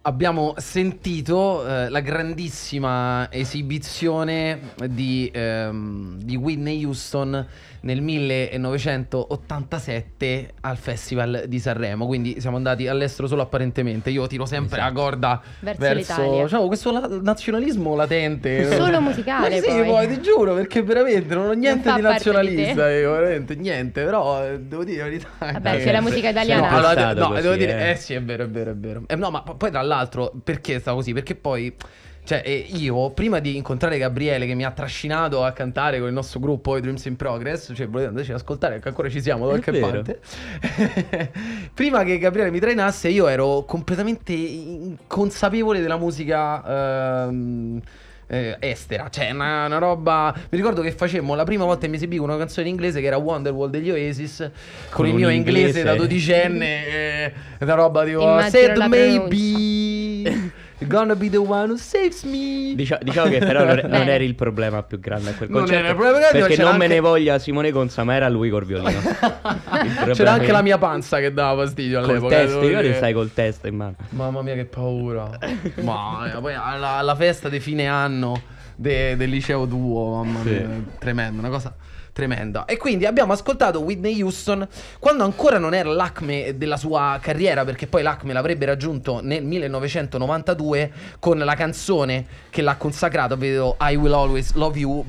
Abbiamo sentito la grandissima esibizione di Whitney Houston nel 1987 al Festival di Sanremo, quindi siamo andati all'estero solo apparentemente. Io tiro sempre la corda verso l'Italia. Cioè, questo nazionalismo latente. Solo musicale. Ma sì, poi ti giuro, perché veramente non ho niente di nazionalista, io, veramente niente, però devo dire la verità. Vabbè, c'è la musica italiana. No, allora, no così, devo dire, sì, è vero, è vero, è vero. No, ma poi tra l'altro, perché stavo così? Perché poi, cioè, io prima di incontrare Gabriele, che mi ha trascinato a cantare con il nostro gruppo Dreams in Progress, cioè volete andarci ad ascoltare, perché ancora ci siamo da qualche parte. Prima che Gabriele mi trainasse, io ero completamente inconsapevole della musica estera, cioè una roba. Mi ricordo che facemmo la prima volta che mi esibii con una canzone in inglese che era Wonderwall degli Oasis, con il mio inglese da dodicenne, una roba tipo Said maybe gonna be the one who saves me. Diciamo che però non eri il problema più grande a quel concerto, non era il problema, perché non me ne voglia Simone Consa, ma era lui col violino. C'era anche la mia panza che dava fastidio all'epoca. Col testo, io stai col testo in mano. Mamma mia, che paura. Ma poi alla festa di fine anno del liceo duo, mamma mia, tremendo, una cosa tremenda. E quindi abbiamo ascoltato Whitney Houston quando ancora non era l'acme della sua carriera, perché poi l'acme l'avrebbe raggiunto nel 1992 con la canzone che l'ha consacrata, ovvero I Will Always Love You,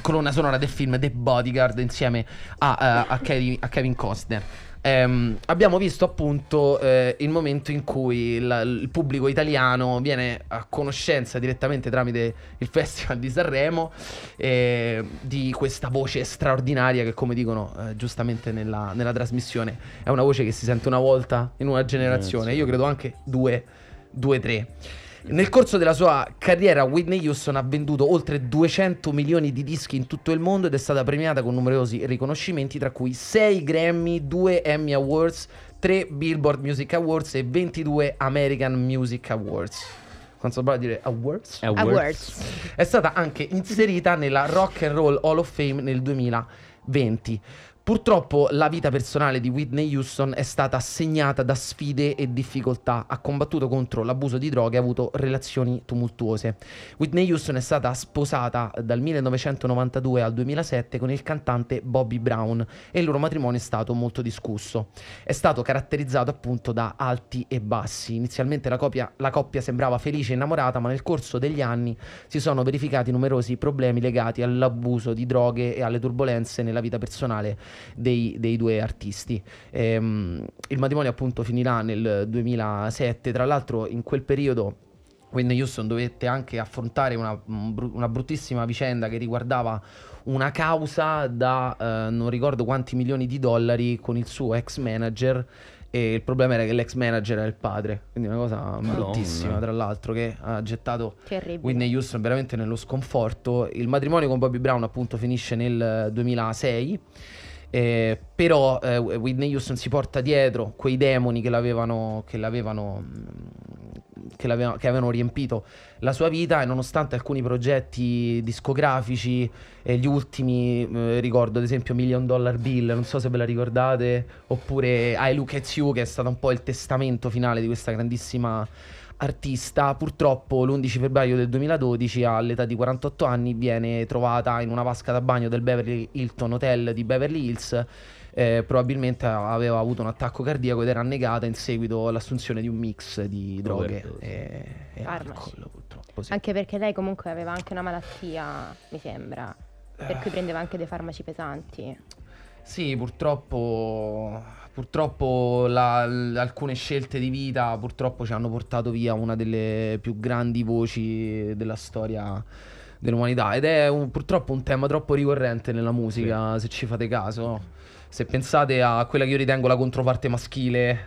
colonna sonora del film The Bodyguard, insieme a Kevin Costner. Abbiamo visto appunto il momento in cui il pubblico italiano viene a conoscenza direttamente tramite il Festival di Sanremo di questa voce straordinaria che, come dicono giustamente nella trasmissione, è una voce che si sente una volta in una generazione, io credo anche due, tre. Nel corso della sua carriera Whitney Houston ha venduto oltre 200 milioni di dischi in tutto il mondo ed è stata premiata con numerosi riconoscimenti, tra cui 6 Grammy, 2 Emmy Awards, 3 Billboard Music Awards e 22 American Music Awards. Non so proprio dire awards. È stata anche inserita nella Rock and Roll Hall of Fame nel 2020. Purtroppo la vita personale di Whitney Houston è stata segnata da sfide e difficoltà. Ha combattuto contro l'abuso di droghe e ha avuto relazioni tumultuose. Whitney Houston è stata sposata dal 1992 al 2007 con il cantante Bobby Brown e il loro matrimonio è stato molto discusso. È stato caratterizzato appunto da alti e bassi. Inizialmente la coppia sembrava felice e innamorata, ma nel corso degli anni si sono verificati numerosi problemi legati all'abuso di droghe e alle turbolenze nella vita personale dei due artisti. Il matrimonio appunto finirà nel 2007. Tra l'altro in quel periodo Whitney Houston dovette anche affrontare una bruttissima vicenda che riguardava una causa da non ricordo quanti milioni di dollari con il suo ex manager, e il problema era che l'ex manager era il padre, quindi una cosa bruttissima, tra l'altro, che ha gettato Whitney Houston veramente nello sconforto. Il matrimonio con Bobby Brown appunto finisce nel 2006. Però Whitney Houston si porta dietro quei demoni che avevano riempito la sua vita, e nonostante alcuni progetti discografici, gli ultimi ricordo ad esempio $1 Million Dollar Bill, non so se ve la ricordate, oppure I Look at You, che è stato un po' il testamento finale di questa grandissima artista. Purtroppo l'11 febbraio del 2012 all'età di 48 anni viene trovata in una vasca da bagno del Beverly Hilton Hotel di Beverly Hills. Probabilmente aveva avuto un attacco cardiaco ed era annegata in seguito all'assunzione di un mix di droghe e alcol, purtroppo, sì. Anche perché lei comunque aveva anche una malattia, mi sembra, per cui prendeva anche dei farmaci pesanti. Sì, purtroppo alcune scelte di vita purtroppo ci hanno portato via una delle più grandi voci della storia dell'umanità, ed è purtroppo un tema troppo ricorrente nella musica, se ci fate caso. Se pensate a quella che io ritengo la controparte maschile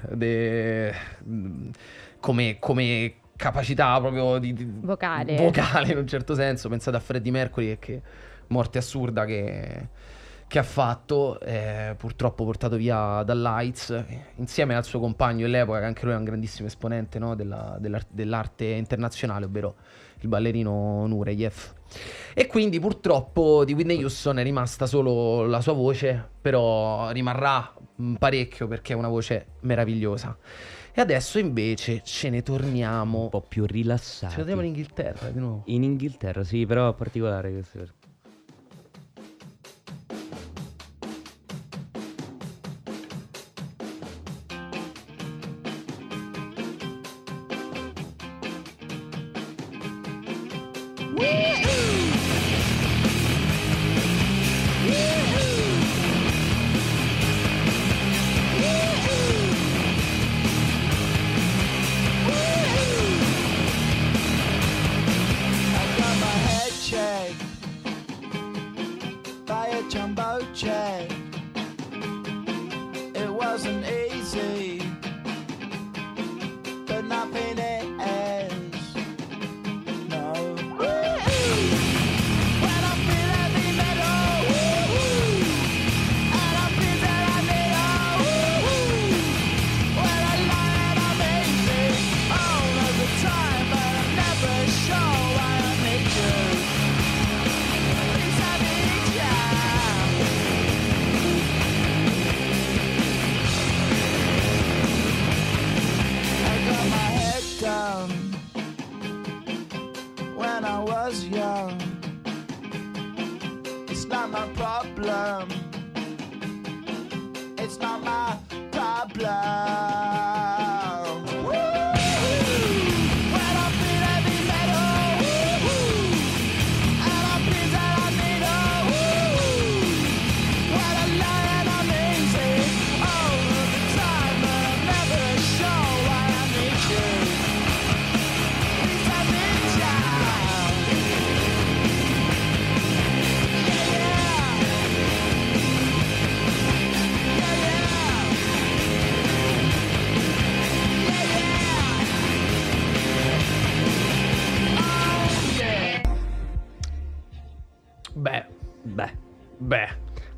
come capacità proprio di vocale in un certo senso, pensate a Freddie Mercury, che morte assurda che ha fatto, purtroppo portato via dall'AIDS, insieme al suo compagno dell'epoca, che anche lui è un grandissimo esponente, no, dell'arte internazionale, ovvero il ballerino Nureyev. E quindi purtroppo di Whitney Houston è rimasta solo la sua voce, però rimarrà parecchio perché è una voce meravigliosa. E adesso invece ce ne torniamo un po' più rilassati. Ce ne torniamo in Inghilterra di nuovo. In Inghilterra, sì, però particolare questo.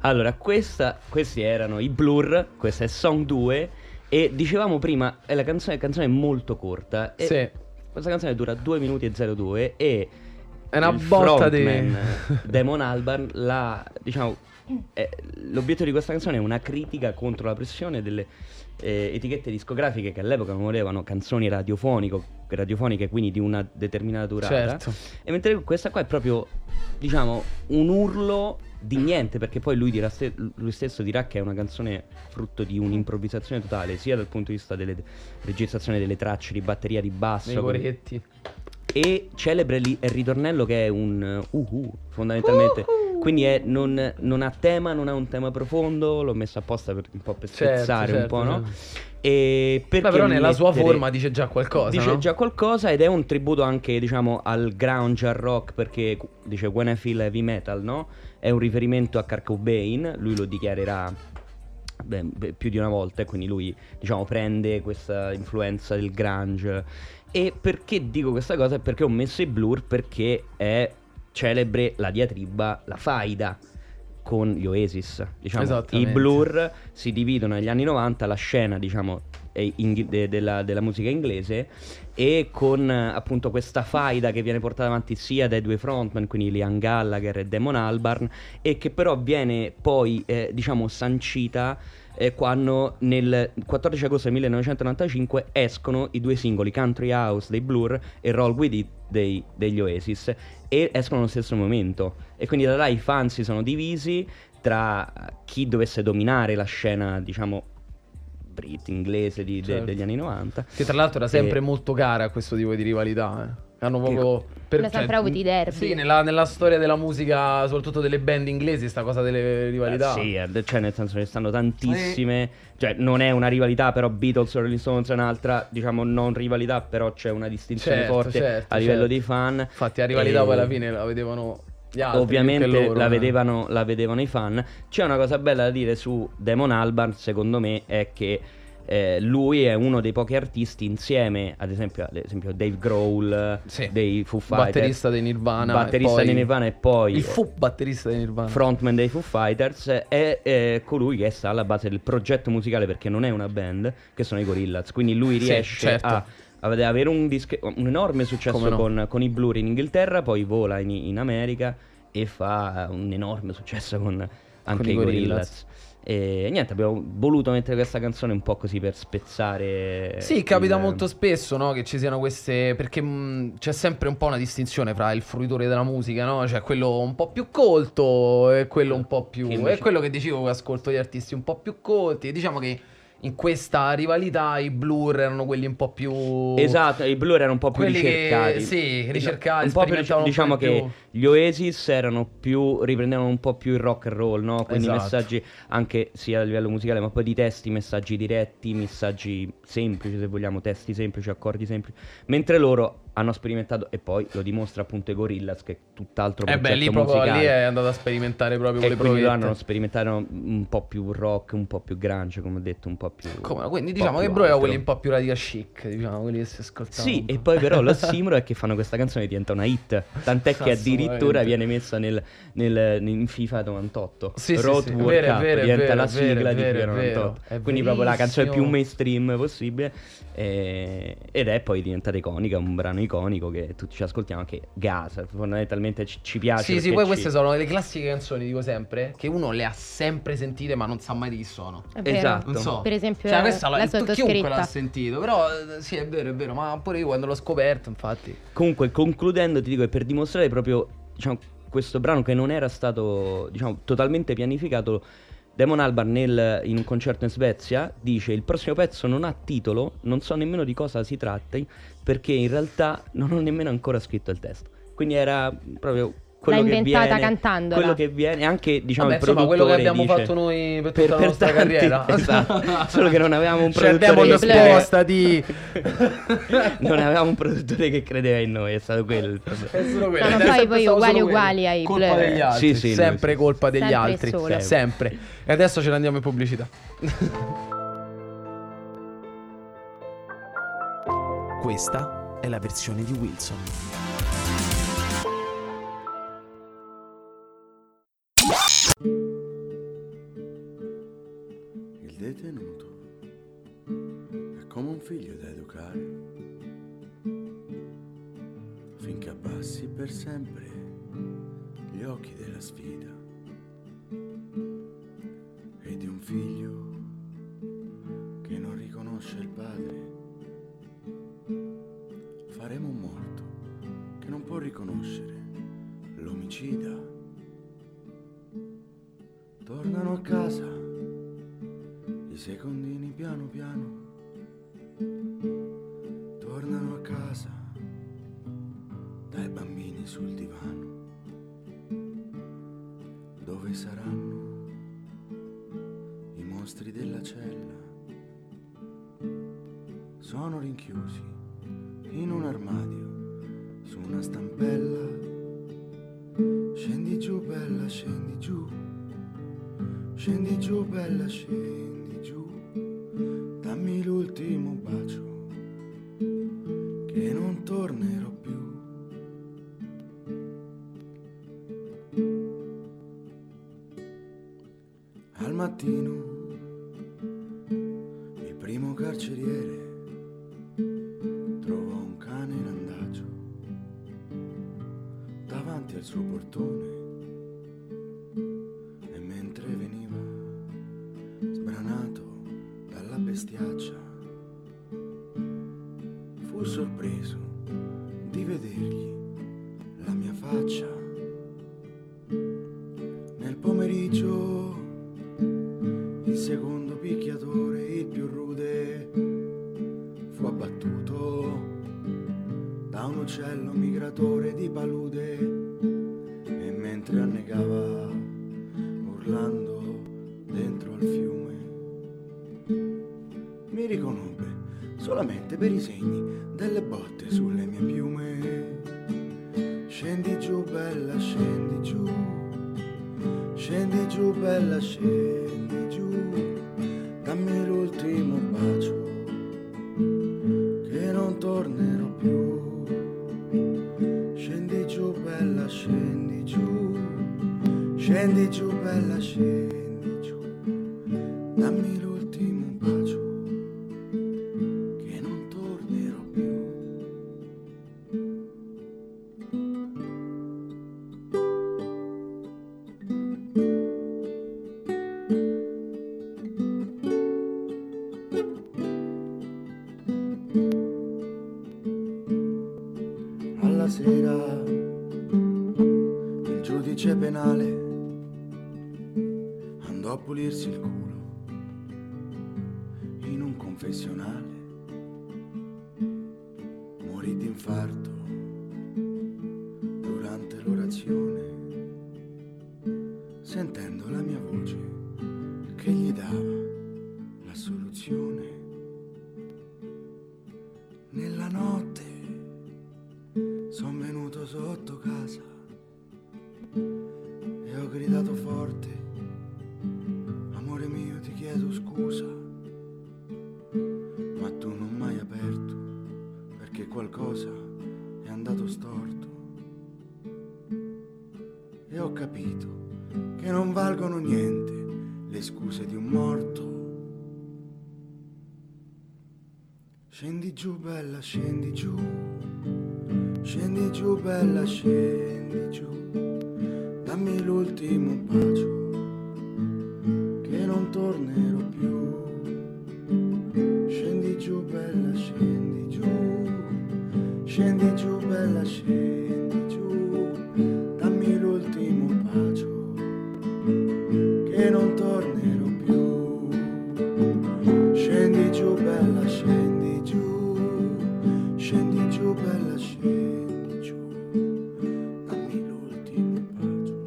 Allora, questi erano i Blur, questa è Song 2, e dicevamo prima, è la canzone è molto corta, e sì. Questa canzone dura 2 minuti e 02 e è una botta di Damon Albarn, l'obiettivo di questa canzone è una critica contro la pressione delle etichette discografiche che all'epoca non volevano canzoni radiofoniche, quindi di una determinata durata. Certo. E mentre questa qua è proprio, un urlo di niente, perché poi lui stesso dirà che è una canzone frutto di un'improvvisazione totale, sia dal punto di vista delle registrazione delle tracce, di batteria, di basso, dei coretti. E celebre il ritornello che è un fondamentalmente. Quindi non ha tema, non ha un tema profondo. L'ho messo apposta per spezzare un po', no? E però nella sua forma dice già qualcosa. Ed è un tributo anche, al grunge, al rock, perché dice "When I feel heavy metal", no? È un riferimento a Kurt Cobain, lui lo dichiarerà più di una volta, e quindi lui prende questa influenza del grunge. E perché dico questa cosa? È perché ho messo i Blur, perché è celebre la diatriba, la faida con gli Oasis. I Blur si dividono negli anni 90 la scena, della musica inglese, e con appunto questa faida che viene portata avanti sia dai due frontman, quindi Liam Gallagher e Damon Albarn, e che però viene poi sancita quando nel 14 agosto 1995 escono i due singoli Country House dei Blur e Roll With It degli Oasis, e escono allo stesso momento, e quindi da là i fan si sono divisi tra chi dovesse dominare la scena inglese degli anni 90, che tra l'altro era sempre molto cara a questo tipo di rivalità, hanno proprio sempre avuti i derby. Sì, nella storia della musica, soprattutto delle band inglesi, sta cosa delle rivalità. Sì, nel senso che ne stanno tantissime. Non è una rivalità, però Beatles o Rolling Stones è un'altra, non rivalità, però c'è una distinzione forte a livello dei fan. Infatti la rivalità poi alla fine la vedevano gli altri, ovviamente loro, la vedevano i fan. C'è una cosa bella da dire su Damon Albarn, secondo me, è che lui è uno dei pochi artisti, insieme ad esempio Dave Grohl, sì, dei Foo Fighters, batterista dei Nirvana, frontman dei Foo Fighters, è colui che sta alla base del progetto musicale, perché non è una band, che sono i Gorillaz. Quindi lui riesce, sì, certo, ad avere un enorme successo, no, con i Blur in Inghilterra, poi vola in America e fa un enorme successo con i Gorillaz. E niente, abbiamo voluto mettere questa canzone un po' così per spezzare. Sì, capita molto spesso, no, che ci siano queste, perché c'è sempre un po' una distinzione fra il fruitore della musica, no? Cioè quello un po' più colto e quello un po' più, è quello che dicevo, che ascolto gli artisti un po' più colti. Diciamo che in questa rivalità i Blur erano quelli un po' più, esatto, i Blur erano un po' più ricercati, che, sì, ricercati un po' più, diciamo più, che gli Oasis erano più, riprendevano un po' più il rock and roll, no? Quindi, esatto, messaggi anche sia a livello musicale, ma poi di testi, messaggi diretti, messaggi semplici, se vogliamo, testi semplici, accordi semplici, mentre loro hanno sperimentato, e poi lo dimostra appunto i Gorillaz, che è tutt'altro progetto lì musicale. Lì è andato a sperimentare proprio con le provette. E quindi hanno sperimentato un po' più rock, un po' più grunge, come ho detto, un po' più... quindi diciamo che proprio quelli un po' più radical chic, diciamo, quelli che si ascoltavano. Sì, e poi però l'ossimoro è che fanno questa canzone e diventa una hit, tant'è che addirittura viene messa in FIFA 98. Sì, Road sì, World Cup, diventa la sigla di FIFA 98. Quindi proprio la canzone più mainstream possibile, ed è poi diventata iconica, un brano iconico che tutti ci ascoltiamo, che gasa, fondamentalmente ci piace. Sì, sì, poi queste sono le classiche canzoni, dico sempre, che uno le ha sempre sentite ma non sa mai di chi sono. Esatto. Non so. Per esempio, cioè, questa la sottoscritta, chiunque l'ha sentito, però sì, è vero, ma pure io quando l'ho scoperto, infatti. Comunque, concludendo, ti dico che per dimostrare proprio, diciamo, questo brano che non era stato, diciamo, totalmente pianificato, Damon Albarn in un concerto in Svezia dice: il prossimo pezzo non ha titolo, non so nemmeno di cosa si tratti, perché in realtà non ho nemmeno ancora scritto il testo. Quindi era proprio quello che viene cantandola, quello che viene anche, diciamo, il produttore, quello che abbiamo fatto noi per tutta la nostra carriera, esatto. Solo che non avevamo un produttore, non avevamo un produttore che credeva in noi, è stato quello il problema. È solo quello. Sono poi uguali ai colpa Blur, degli altri, sì, sì, sempre noi, colpa degli sempre altri, sempre. E adesso ce ne andiamo in pubblicità. Questa è la versione di Wilson. Il detenuto è come un figlio da educare, finché abbassi per sempre gli occhi della sfida, e di un figlio che non riconosce il padre faremo un morto che non può riconoscere l'omicida. Tornano a casa i secondini piano piano, tornano a casa dai bambini sul divano, dove saranno i mostri della cella, sono rinchiusi in un armadio su una stampella, scendi giù bella, scendi giù. Scendi giù, bella, scendi giù, dammi l'ultimo bacio, che non tornerò più. Al mattino, il primo carceriere trovò un cane in andaccio davanti al suo portone. Fu sorpreso di vedergli la mia faccia. Nel pomeriggio il secondo picchiatore, il più rude, fu abbattuto da un uccello migratore di palude, e mentre annegava urlando dentro al fiume mi riconobbe solamente per i segni delle botte sulle mie piume. Scendi giù bella, scendi giù, scendi giù bella, scendi giù, dammi l'ultimo bacio. Scendi giù, bella, scendi giù, dammi l'ultimo bacio, che non tornerò più. Alla sera il giudice penale andò a pulirsi il culo in un confessionale, morì d'infarto durante l'orazione, sentendo la mia voce che gli dava la soluzione. Nella notte son venuto sotto casa e ho gridato forte: amore mio, ti chiedo scusa, ma tu non m'hai aperto, perché qualcosa è andato storto. E ho capito che non valgono niente le scuse di un morto. Scendi giù, bella, scendi giù, scendi giù, bella, scendi giù, dammi l'ultimo bacio, non tornerò più. Scendi giù, bella, scendi giù, scendi giù, bella, scendi giù, dammi l'ultimo bacio, che non tornerò più. Scendi giù, bella, scendi giù, scendi giù, bella, scendi giù, dammi l'ultimo bacio,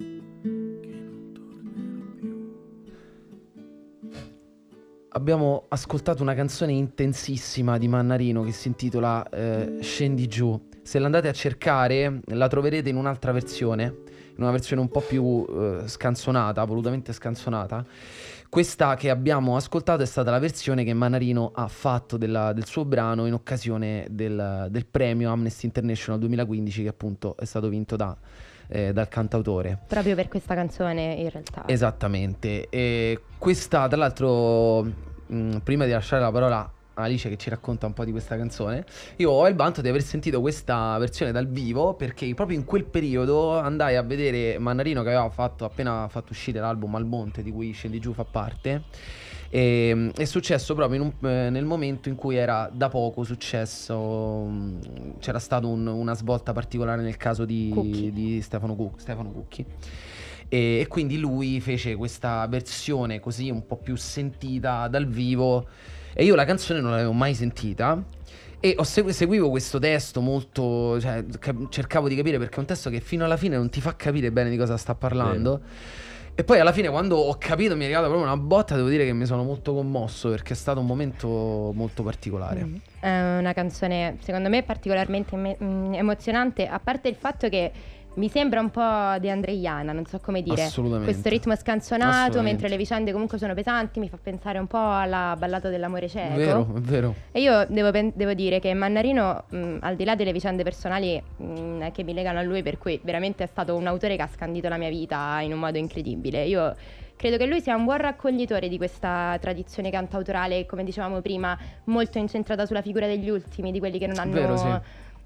che non tornerò più. Abbiamo ascoltato una canzone intensissima di Mannarino che si intitola Scendi giù. Se l'andate a cercare la troverete in un'altra versione, in una versione un po' più scanzonata, volutamente scanzonata. Questa che abbiamo ascoltato è stata la versione che Mannarino ha fatto del suo brano in occasione del premio Amnesty International 2015, che appunto è stato vinto dal cantautore proprio per questa canzone, in realtà. Esattamente. E questa, tra l'altro, prima di lasciare la parola a Alice che ci racconta un po' di questa canzone, io ho il vanto di aver sentito questa versione dal vivo, perché proprio in quel periodo andai a vedere Mannarino, che aveva appena fatto uscire l'album Al Monte, di cui Scendi Giù fa parte. E è successo proprio nel momento in cui era da poco successo, c'era stata una svolta particolare nel caso di Stefano Cucchi, e quindi lui fece questa versione così un po' più sentita dal vivo, e io la canzone non l'avevo mai sentita, e seguivo questo testo molto, cioè, cercavo di capire, perché è un testo che fino alla fine non ti fa capire bene di cosa sta parlando. E poi alla fine, quando ho capito, mi è arrivata proprio una botta. Devo dire che mi sono molto commosso, perché è stato un momento molto particolare. È una canzone, secondo me, particolarmente emozionante, a parte il fatto che mi sembra un po' De Andreiana, non so come dire. Assolutamente. Questo ritmo scanzonato, mentre le vicende comunque sono pesanti, mi fa pensare un po' alla Ballata dell'amore cieco. È vero. E io devo dire che Mannarino, al di là delle vicende personali che mi legano a lui, per cui veramente è stato un autore che ha scandito la mia vita in un modo incredibile. Io credo che lui sia un buon raccoglitore di questa tradizione cantautorale, come dicevamo prima, molto incentrata sulla figura degli ultimi, di quelli che non hanno... Vero, sì.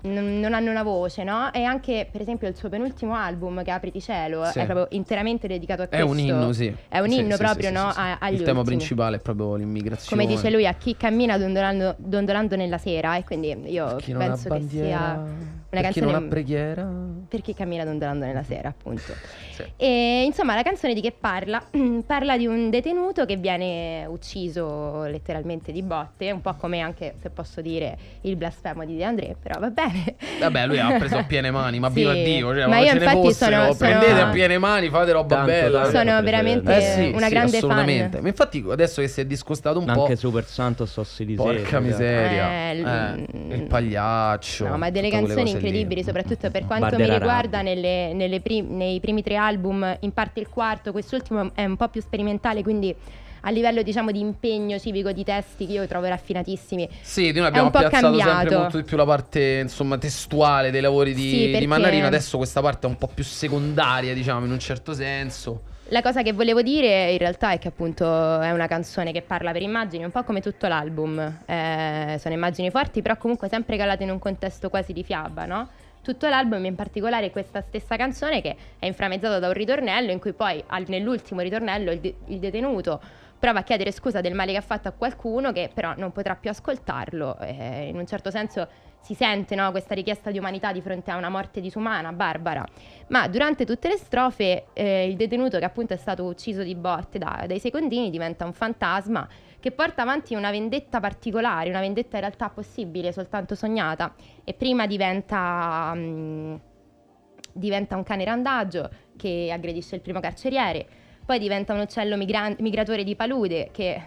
Non hanno una voce, no? E anche, per esempio, il suo penultimo album, che Apriti Cielo, sì, è proprio interamente dedicato a questo. È un inno, sì. È un inno, sì, proprio, sì, no? Sì, sì. Agli ultimi. Tema principale è proprio l'immigrazione. Come dice lui, a chi cammina dondolando nella sera. E quindi io penso che sia... Una canzone, non ha preghiera, perché cammina dondolando nella sera, appunto. Sì. E insomma, la canzone di che parla? Parla di un detenuto che viene ucciso letteralmente di botte, un po' come, anche se posso dire, il blasfemo di De André, però va bene. Vabbè, lui ha preso a piene mani, ma sì, viva Dio, cioè, ma io ce infatti ne fossero, prendete a piene mani, fate roba tanto, bella. Sono veramente una grande fan. Ma infatti adesso che si è discostato un po', anche Super Santo porca miseria, il pagliaccio. No, ma delle canzoni incredibili, soprattutto per quanto mi riguarda, nei primi tre album, in parte il quarto, quest'ultimo è un po' più sperimentale, quindi a livello, diciamo, di impegno civico, di testi che io trovo raffinatissimi. Sì, noi abbiamo piazzato sempre molto di più la parte, insomma, testuale dei lavori di Mannarino. Adesso questa parte è un po' più secondaria, diciamo, in un certo senso. La cosa che volevo dire in realtà è che appunto è una canzone che parla per immagini, un po' come tutto l'album, sono immagini forti però comunque sempre calate in un contesto quasi di fiaba, no? Tutto l'album, in particolare questa stessa canzone, che è inframmezzata da un ritornello in cui poi nell'ultimo ritornello il detenuto prova a chiedere scusa del male che ha fatto a qualcuno che però non potrà più ascoltarlo, in un certo senso si sente, no, questa richiesta di umanità di fronte a una morte disumana, barbara. Ma durante tutte le strofe il detenuto, che appunto è stato ucciso di botte dai secondini, diventa un fantasma che porta avanti una vendetta particolare, una vendetta in realtà possibile, soltanto sognata, e prima diventa un cane randagio che aggredisce il primo carceriere, poi diventa un uccello migratore di palude che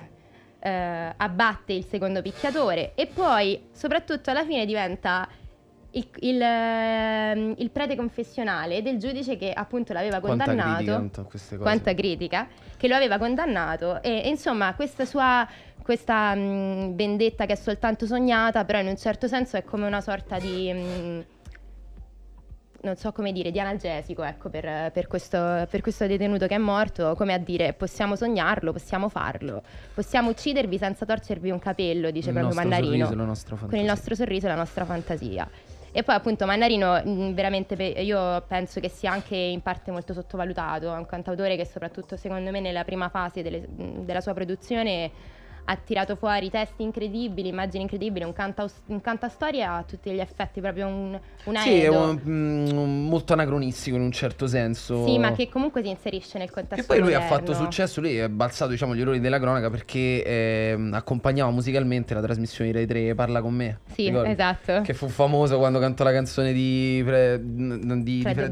abbatte il secondo picchiatore, e poi soprattutto alla fine diventa il prete confessionale del giudice che appunto l'aveva condannato. Quanta critica, che lo aveva condannato, e insomma questa sua vendetta che è soltanto sognata però in un certo senso è come una sorta di non so come dire, di analgesico, ecco, per questo detenuto che è morto, come a dire: possiamo sognarlo, possiamo farlo, possiamo uccidervi senza torcervi un capello, dice proprio Mannarino, con il nostro sorriso e la nostra fantasia. E poi appunto Mannarino veramente io penso che sia anche in parte molto sottovalutato, è un cantautore che soprattutto secondo me nella prima fase della sua produzione ha tirato fuori testi incredibili, immagini incredibili, un cantastoria a tutti gli effetti, proprio un aedo. Sì, molto anacronistico in un certo senso. Sì, ma che comunque si inserisce nel contesto. E poi lui moderno. Ha fatto successo, lui è balzato, diciamo, gli errori della cronaca, perché accompagnava musicalmente la trasmissione di Rai 3 Parla con me. Sì, ricordi? Esatto. Che fu famoso quando cantò la canzone di Fred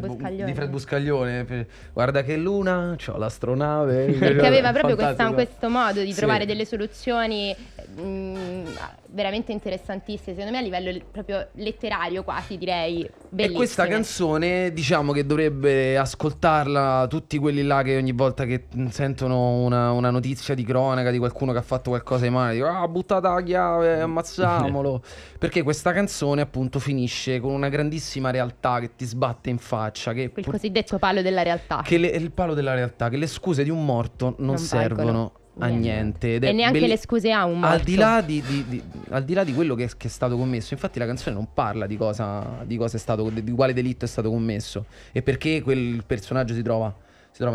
Buscaglione, Guarda che luna, c'ho l'astronave. Perché aveva proprio questo modo di trovare delle soluzioni veramente interessantissime, secondo me a livello proprio letterario, quasi direi bellissime. E questa canzone, diciamo che dovrebbe ascoltarla tutti quelli là che ogni volta che sentono una notizia di cronaca di qualcuno che ha fatto qualcosa di male dicono: ah, buttata la chiave, ammazziamolo. Perché questa canzone appunto finisce con una grandissima realtà che ti sbatte in faccia, che il cosiddetto palo della realtà, il palo della realtà, che le scuse di un morto non servono a niente, e neanche le scuse a un morto, al di là di quello che è stato commesso. Infatti la canzone non parla di cosa è stato, di quale delitto è stato commesso e perché quel personaggio si trova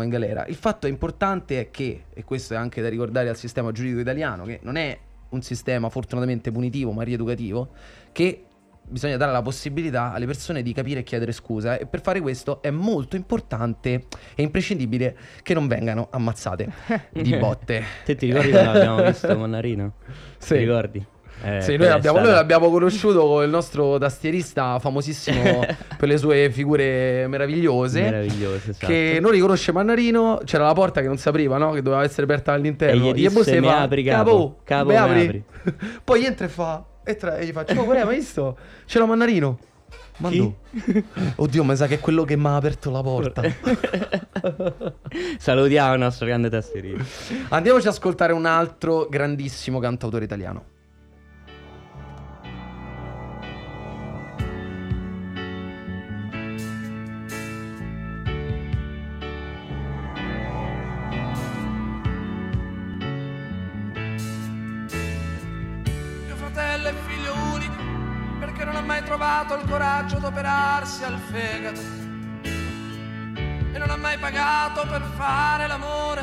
in galera. Il fatto importante è che, e questo è anche da ricordare al sistema giuridico italiano, che non è un sistema fortunatamente punitivo ma rieducativo, che bisogna dare la possibilità alle persone di capire e chiedere scusa, e per fare questo è molto importante e imprescindibile che non vengano ammazzate di botte. Te ti ricordi quando abbiamo visto Mannarino? Sì. Ti ricordi? Sì, noi l'abbiamo conosciuto con il nostro tastierista famosissimo per le sue figure meravigliose, esatto. Che non riconosce Mannarino, c'era la porta che non si apriva, no? Che doveva essere aperta all'interno, e gli disse: mi apri, capo, mi apri. Poi entra e fa e gli faccio: guarda, ma hai visto? C'era Mannarino. Chi? Oddio, mi sa che è quello che mi ha aperto la porta. Salutiamo il nostro grande tastierino. Andiamoci ad ascoltare un altro grandissimo cantautore italiano. Il coraggio ad operarsi al fegato e non ha mai pagato per fare l'amore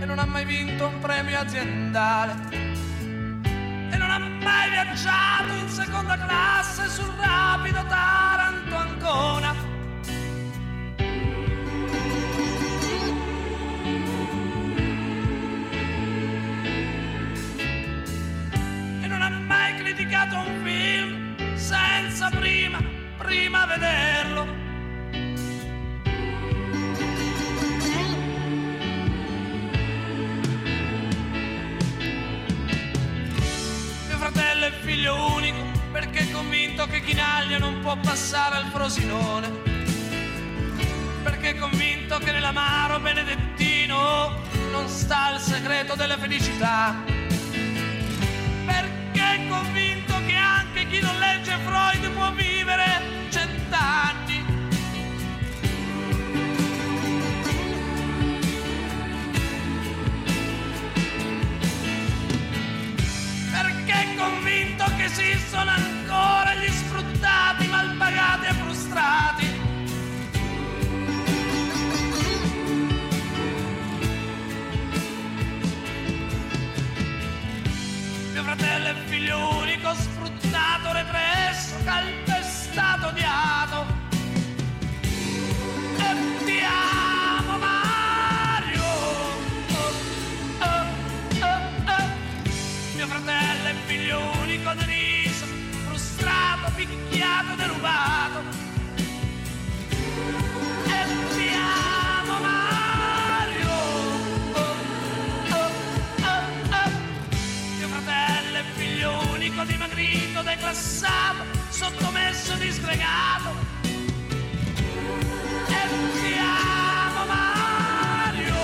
e non ha mai vinto un premio aziendale e non ha mai viaggiato in seconda classe sul rapido Taranto-Ancona. E non ha mai criticato un film senza prima vederlo. Mio fratello è figlio unico perché è convinto che Chinaglia non può passare al Frosinone, perché è convinto che nell'amaro benedettino non si sta il segreto della felicità, perché è convinto che anche chi non legge Freud può vivere 100 anni. Perché è convinto che esistono ancora gli sfruttati, malpagati e frustrati. Fratello e figlio unico, sfruttato, represso, calpestato, odiato. E ti amo Mario, mio fratello e figlio unico, deriso, frustrato, picchiato, derubato. E ti amo Mario. Unico, dimagrito, declassato, sottomesso, disgregato. E ti amo Mario,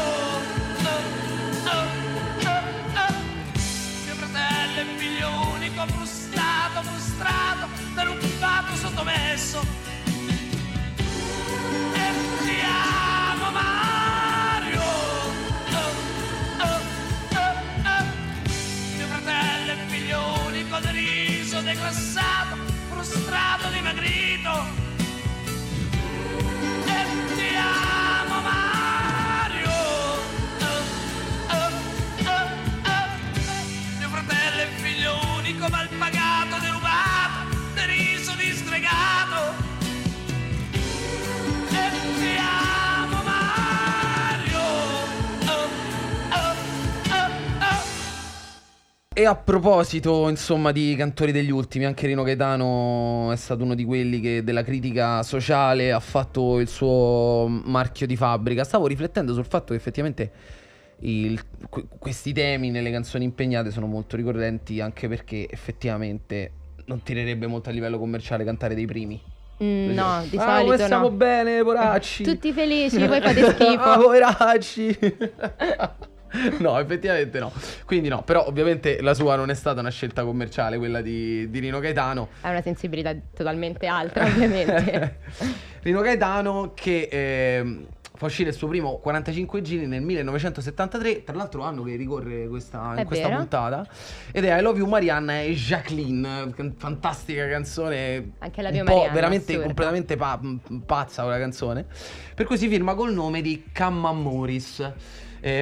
mio fratello e figlio unico, frustrato, frustrato, derubato, sottomesso. E ti amo Mario, mio fratello e figlio unico, deriso, declassato, frustrato, dimagrito. E ti amo Mario, mio fratello e figlio unico, malpagato, derubato, deriso, disgregato. E ti amo Mario. E a proposito, insomma, di cantori degli ultimi, anche Rino Gaetano è stato uno di quelli che della critica sociale ha fatto il suo marchio di fabbrica. Stavo riflettendo sul fatto che effettivamente questi temi nelle canzoni impegnate sono molto ricorrenti, anche perché effettivamente non tirerebbe molto a livello commerciale cantare dei primi. No, di solito come stiamo bene, poracci, tutti felici, voi fate schifo, poracci. No, effettivamente no. Quindi no, però ovviamente la sua non è stata una scelta commerciale, quella di Rino Gaetano. Ha una sensibilità totalmente altra, ovviamente. Rino Gaetano che fa uscire il suo primo 45 giri nel 1973, tra l'altro anno che ricorre in questa puntata, ed è I Love You Marianna e Jacqueline, fantastica canzone. Anche la mia Marianna, veramente assurda. Completamente pazza quella canzone, per cui si firma col nome di Cammamoris.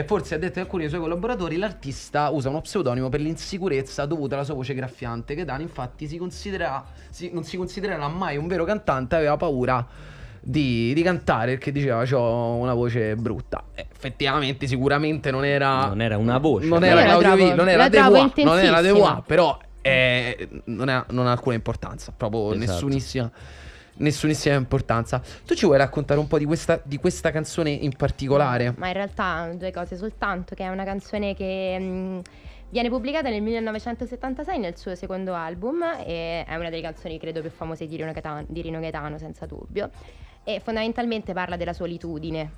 Forse, a detta di alcuni dei suoi collaboratori, l'artista usa uno pseudonimo per l'insicurezza dovuta alla sua voce graffiante. Gaetano infatti non si considererà mai un vero cantante, aveva paura di cantare perché diceva c'ho una voce brutta. Effettivamente sicuramente non era una voce, non era Claudio V, non era De Voix, però non ha alcuna importanza, proprio, esatto. Nessunissima importanza. Tu ci vuoi raccontare un po' di questa canzone in particolare? Ma in realtà due cose soltanto, che è una canzone che viene pubblicata nel 1976 nel suo secondo album, e è una delle canzoni credo più famose di Rino Gaetano, senza dubbio, e fondamentalmente parla della solitudine.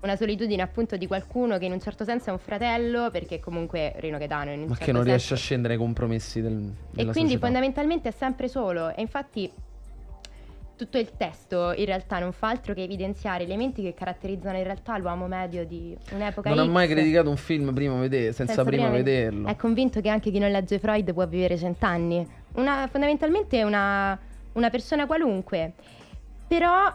Una solitudine appunto di qualcuno che in un certo senso è un fratello, perché comunque Rino Gaetano in un certo senso, ma che non riesce a scendere ai compromessi della e quindi società. Fondamentalmente è sempre solo, e infatti tutto il testo in realtà non fa altro che evidenziare elementi che caratterizzano in realtà l'uomo medio di un'epoca. Non ha mai criticato un film senza prima vederlo. È convinto che anche chi non legge Freud può vivere 100 anni. Fondamentalmente una persona qualunque. Però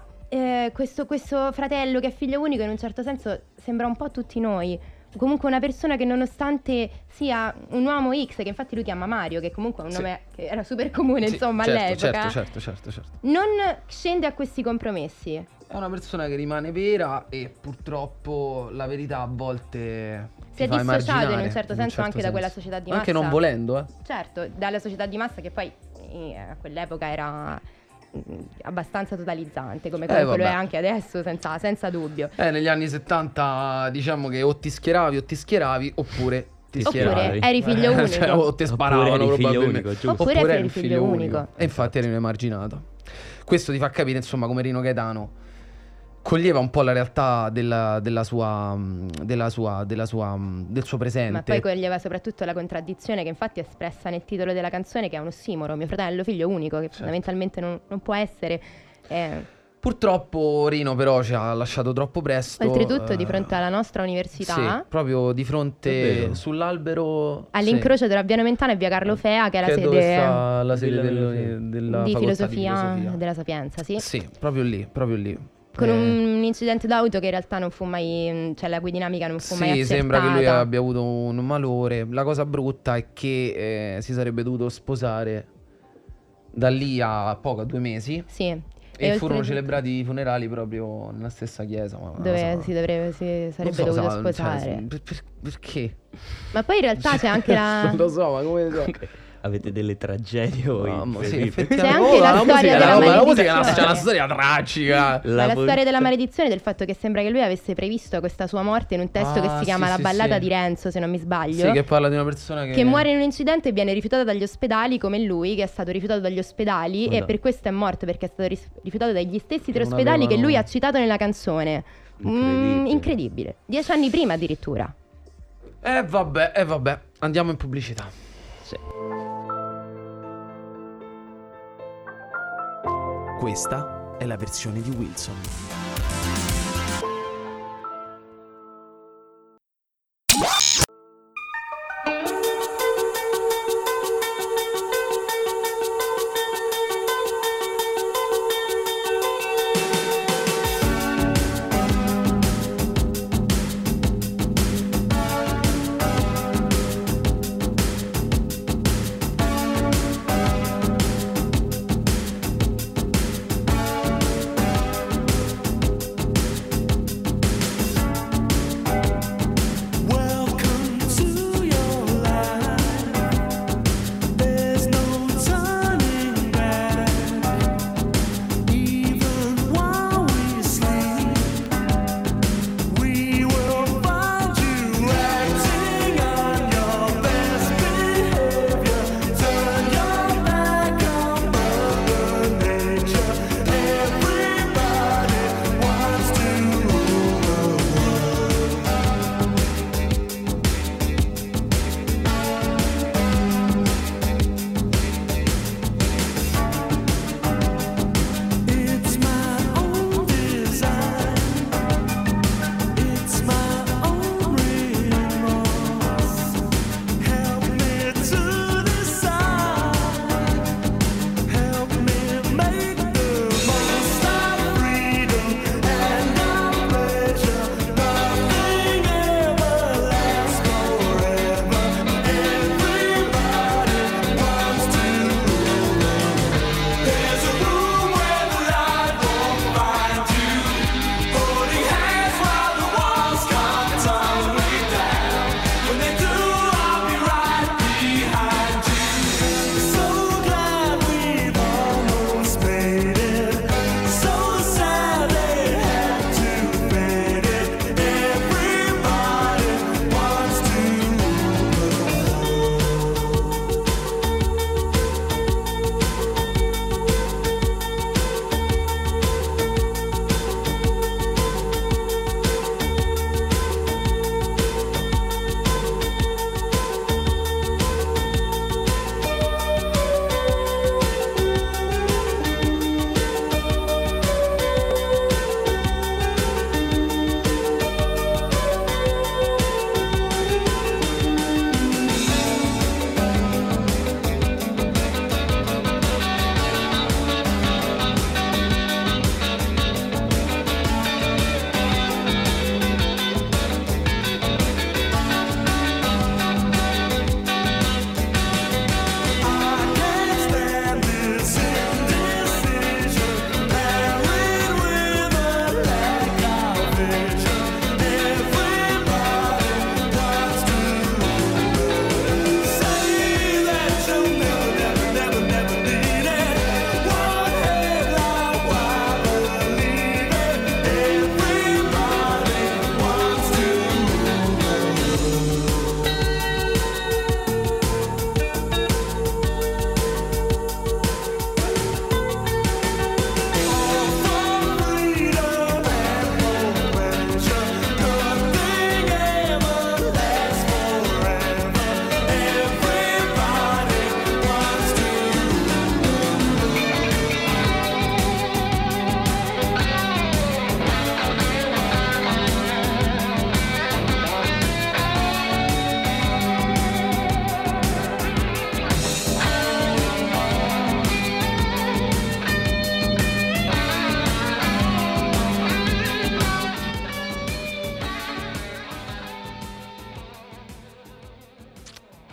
questo fratello che è figlio unico in un certo senso sembra un po' tutti noi. Comunque una persona che nonostante sia un uomo X, che infatti lui chiama Mario, che comunque è un nome che era super comune, sì, insomma, certo, all'epoca, certo. Non scende a questi compromessi. È una persona che rimane vera, e purtroppo la verità a volte si è dissociato in un certo senso anche da quella società di massa, anche non volendo, certo, dalla società di massa che poi a quell'epoca era abbastanza totalizzante, come quello è anche adesso, senza dubbio. Negli anni 70 diciamo che o ti schieravi oppure ti schieravi. Eri figlio unico, cioè, o ti sparavano, oppure eri figlio unico. E infatti eri un emarginato. Questo ti fa capire insomma come Rino Gaetano coglieva un po' la realtà del suo presente. Ma poi coglieva soprattutto la contraddizione che infatti è espressa nel titolo della canzone, che è un ossimoro: mio fratello, figlio unico, che certo, fondamentalmente non può essere. Purtroppo Rino però ci ha lasciato troppo presto. Oltretutto di fronte alla nostra università. Sì, proprio di fronte sull'albero. All'incrocio tra Via Nomentana e Via Carlo Fea, che è la sede, della filosofia della Sapienza, sì. Sì, proprio lì. Con un incidente d'auto che in realtà non fu mai, cioè la cui dinamica non fu mai accertata. Sì, sembra che lui abbia avuto un malore. La cosa brutta è che si sarebbe dovuto sposare da lì a poco, a 2 mesi. Sì. E furono celebrati i funerali proprio nella stessa chiesa. Ma dove si sarebbe dovuto sposare. Perché? Ma poi in realtà c'è anche la... Non lo so, ma come so? Avete delle tragedie voi? No, sì, c'è anche la storia della maledizione. C'è una storia tragica. La storia della maledizione, del fatto che sembra che lui avesse previsto questa sua morte in un testo che si chiama La ballata di Renzo, se non mi sbaglio. Sì, che parla di una persona che muore in un incidente e viene rifiutata dagli ospedali, come lui, che è stato rifiutato dagli ospedali e per questo è morto, perché è stato rifiutato dagli stessi 3 ospedali che lui ha citato nella canzone. Incredibile. 10 anni prima addirittura. Vabbè, andiamo in pubblicità. Sì. Questa è la versione di Wilson.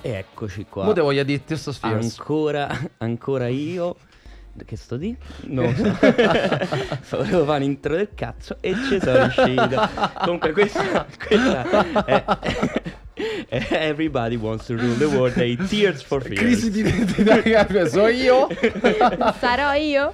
E eccoci qua. Mo te voglio dire sto sfioso. Ancora io. Che sto di? Non so. Volevo fare l'intro del cazzo e ci sono riuscito. Comunque questa è Everybody Wants to Rule the World dei Tears for Fears. Crisi di identità. Sono io. Sarò io.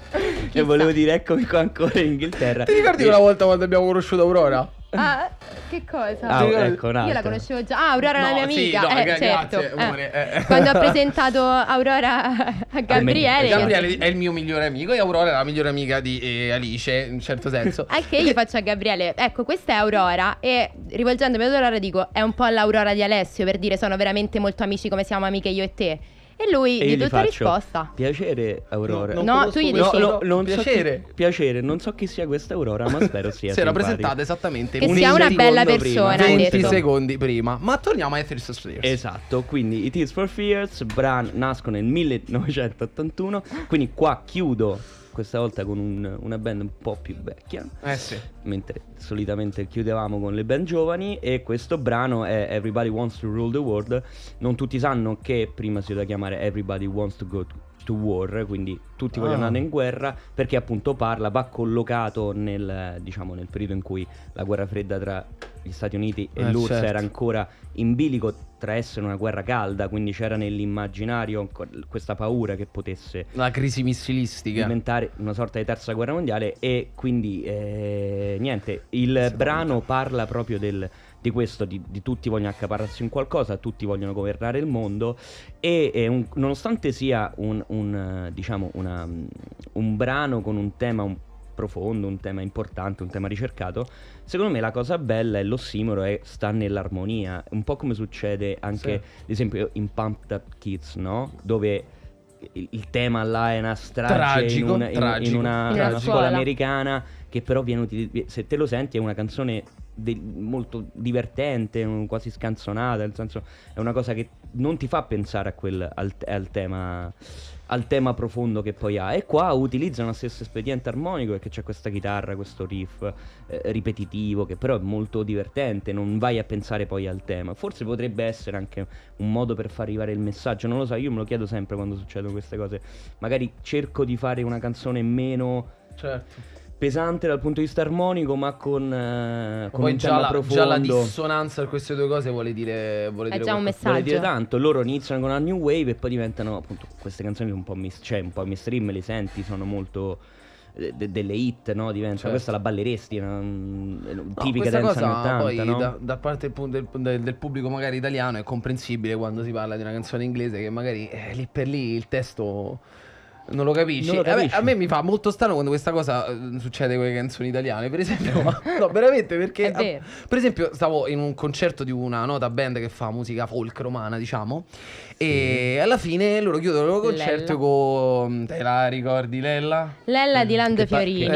E volevo dire eccomi qua ancora in Inghilterra. Ti ricordi una volta quando abbiamo conosciuto Aurora? Ah, che cosa? Ah, ecco, io la conoscevo già. Ah, Aurora era la mia amica. Sì, no, certo. Grazie, amore. Quando ho presentato Aurora a Gabriele. Gabriele è il mio migliore amico e Aurora è la migliore amica di Alice, in un certo senso. Anche io faccio a Gabriele: ecco, questa è Aurora. E rivolgendomi ad Aurora dico: è un po' l'Aurora di Alessio, per dire sono veramente molto amici come siamo amiche io e te. E lui di tutta risposta: piacere Aurora. No, tu gli dici non piacere. So piacere, non so chi sia questa Aurora, ma spero sia. Si era presentata esattamente che sia una bella persona prima. 20 secondi prima. Ma torniamo a Tears for Fears. Esatto, quindi i Tears for Fears nascono nel 1981. Quindi qua chiudo questa volta con una band un po' più vecchia, sì. Mentre solitamente chiudevamo con le band giovani. E questo brano è Everybody Wants to Rule the World. Non tutti sanno che prima si doveva chiamare Everybody Wants to Go to War, quindi tutti vogliono andare in guerra, perché appunto va collocato nel periodo in cui la guerra fredda tra gli Stati Uniti e l'URSS era ancora in bilico tra essere una guerra calda, quindi c'era nell'immaginario questa paura che potesse la crisi missilistica diventare una sorta di terza guerra mondiale. E quindi il brano parla proprio di questo, di tutti vogliono accaparrarsi in qualcosa, tutti vogliono governare il mondo. E nonostante sia un brano con un tema un profondo, un tema importante, un tema ricercato, secondo me la cosa bella è l'ossimoro e sta nell'armonia, un po' come succede anche ad esempio in Pumped Up Kids, no? Dove il tema là è una strage tragico, in una scuola americana, che però viene, se te lo senti, è una canzone molto divertente, quasi scanzonata, nel senso è una cosa che non ti fa pensare a al tema profondo che poi ha. E qua utilizzano lo stesso espediente armonico, perché c'è questa chitarra, questo riff ripetitivo, che però è molto divertente, non vai a pensare poi al tema. Forse potrebbe essere anche un modo per far arrivare il messaggio, non lo so, io me lo chiedo sempre quando succedono queste cose. Magari cerco di fare una canzone meno pesante dal punto di vista armonico, ma con poi un tema profondo. Già la dissonanza tra queste due cose vuole dire già un messaggio. Vuole dire tanto. Loro iniziano con la new wave e poi diventano appunto queste canzoni un po' mainstream, le senti, sono molto delle hit, no? Diventa questa la balleresti, tipica dance anni 80, poi, no? da parte del pubblico magari italiano è comprensibile quando si parla di una canzone inglese che magari lì per lì il testo non lo capisci. A me mi fa molto strano quando questa cosa succede con le canzoni italiane, per esempio. No, veramente, perché per esempio stavo in un concerto di una nota band che fa musica folk romana, diciamo, e alla fine loro chiudono il loro concerto con te la ricordi Lella di Lando Fiorini,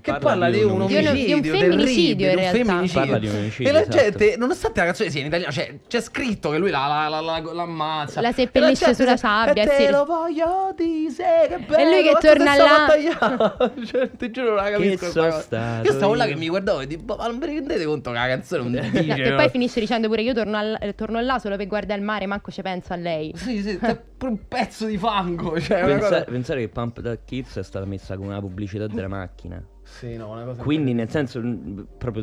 che parla di un omicidio, di un femminicidio, in realtà parla di un omicidio, e la gente, nonostante la canzone sia in italiano, cioè c'è scritto che lui l'ammazza, la seppellisce sulla sabbia, e te lo voglio dire. Che bello, e lui che torna là. Ti giuro, non la capisco. Io stavo là che mi guardavo e dico: ma non vi rendete conto che la canzone non dice? E poi finisce dicendo pure: io torno là solo per guardare il mare, manco ci penso a lei. Sì, è pure un pezzo di fango. Cioè, pensare che Pump That Kids è stata messa con una pubblicità della macchina. Sì, no, una cosa. Quindi, nel senso, proprio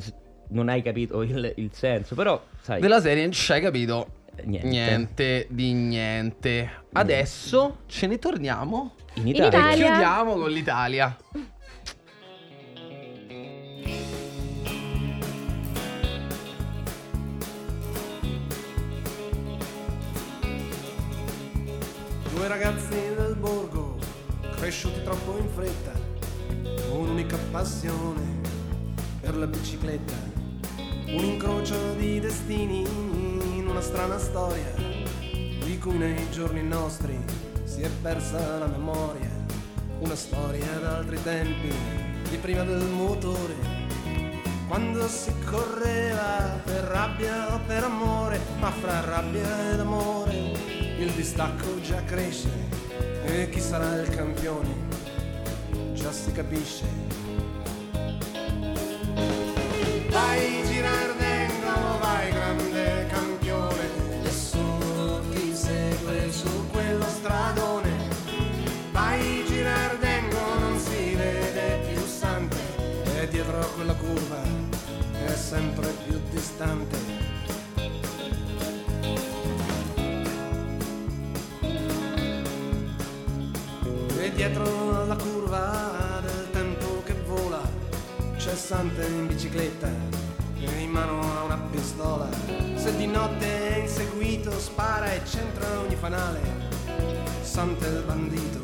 non hai capito il senso. Però, sai, della serie non ci hai capito niente. Adesso ce ne torniamo in Italia. E chiudiamo con l'Italia. Due ragazzi del borgo, cresciuti troppo in fretta, un'unica passione per la bicicletta, un incrocio di destini, una strana storia di cui nei giorni nostri si è persa la memoria, una storia d'altri tempi, di prima del motore, quando si correva per rabbia o per amore, ma fra rabbia ed amore il distacco già cresce, e chi sarà il campione già si capisce. Vai Girardengo, vai grande campione, le sorti sempre più distante. E dietro la curva del tempo che vola, cessante in bicicletta, in mano a una pistola. Se di notte è inseguito, spara e centra ogni fanale. Santo il bandito,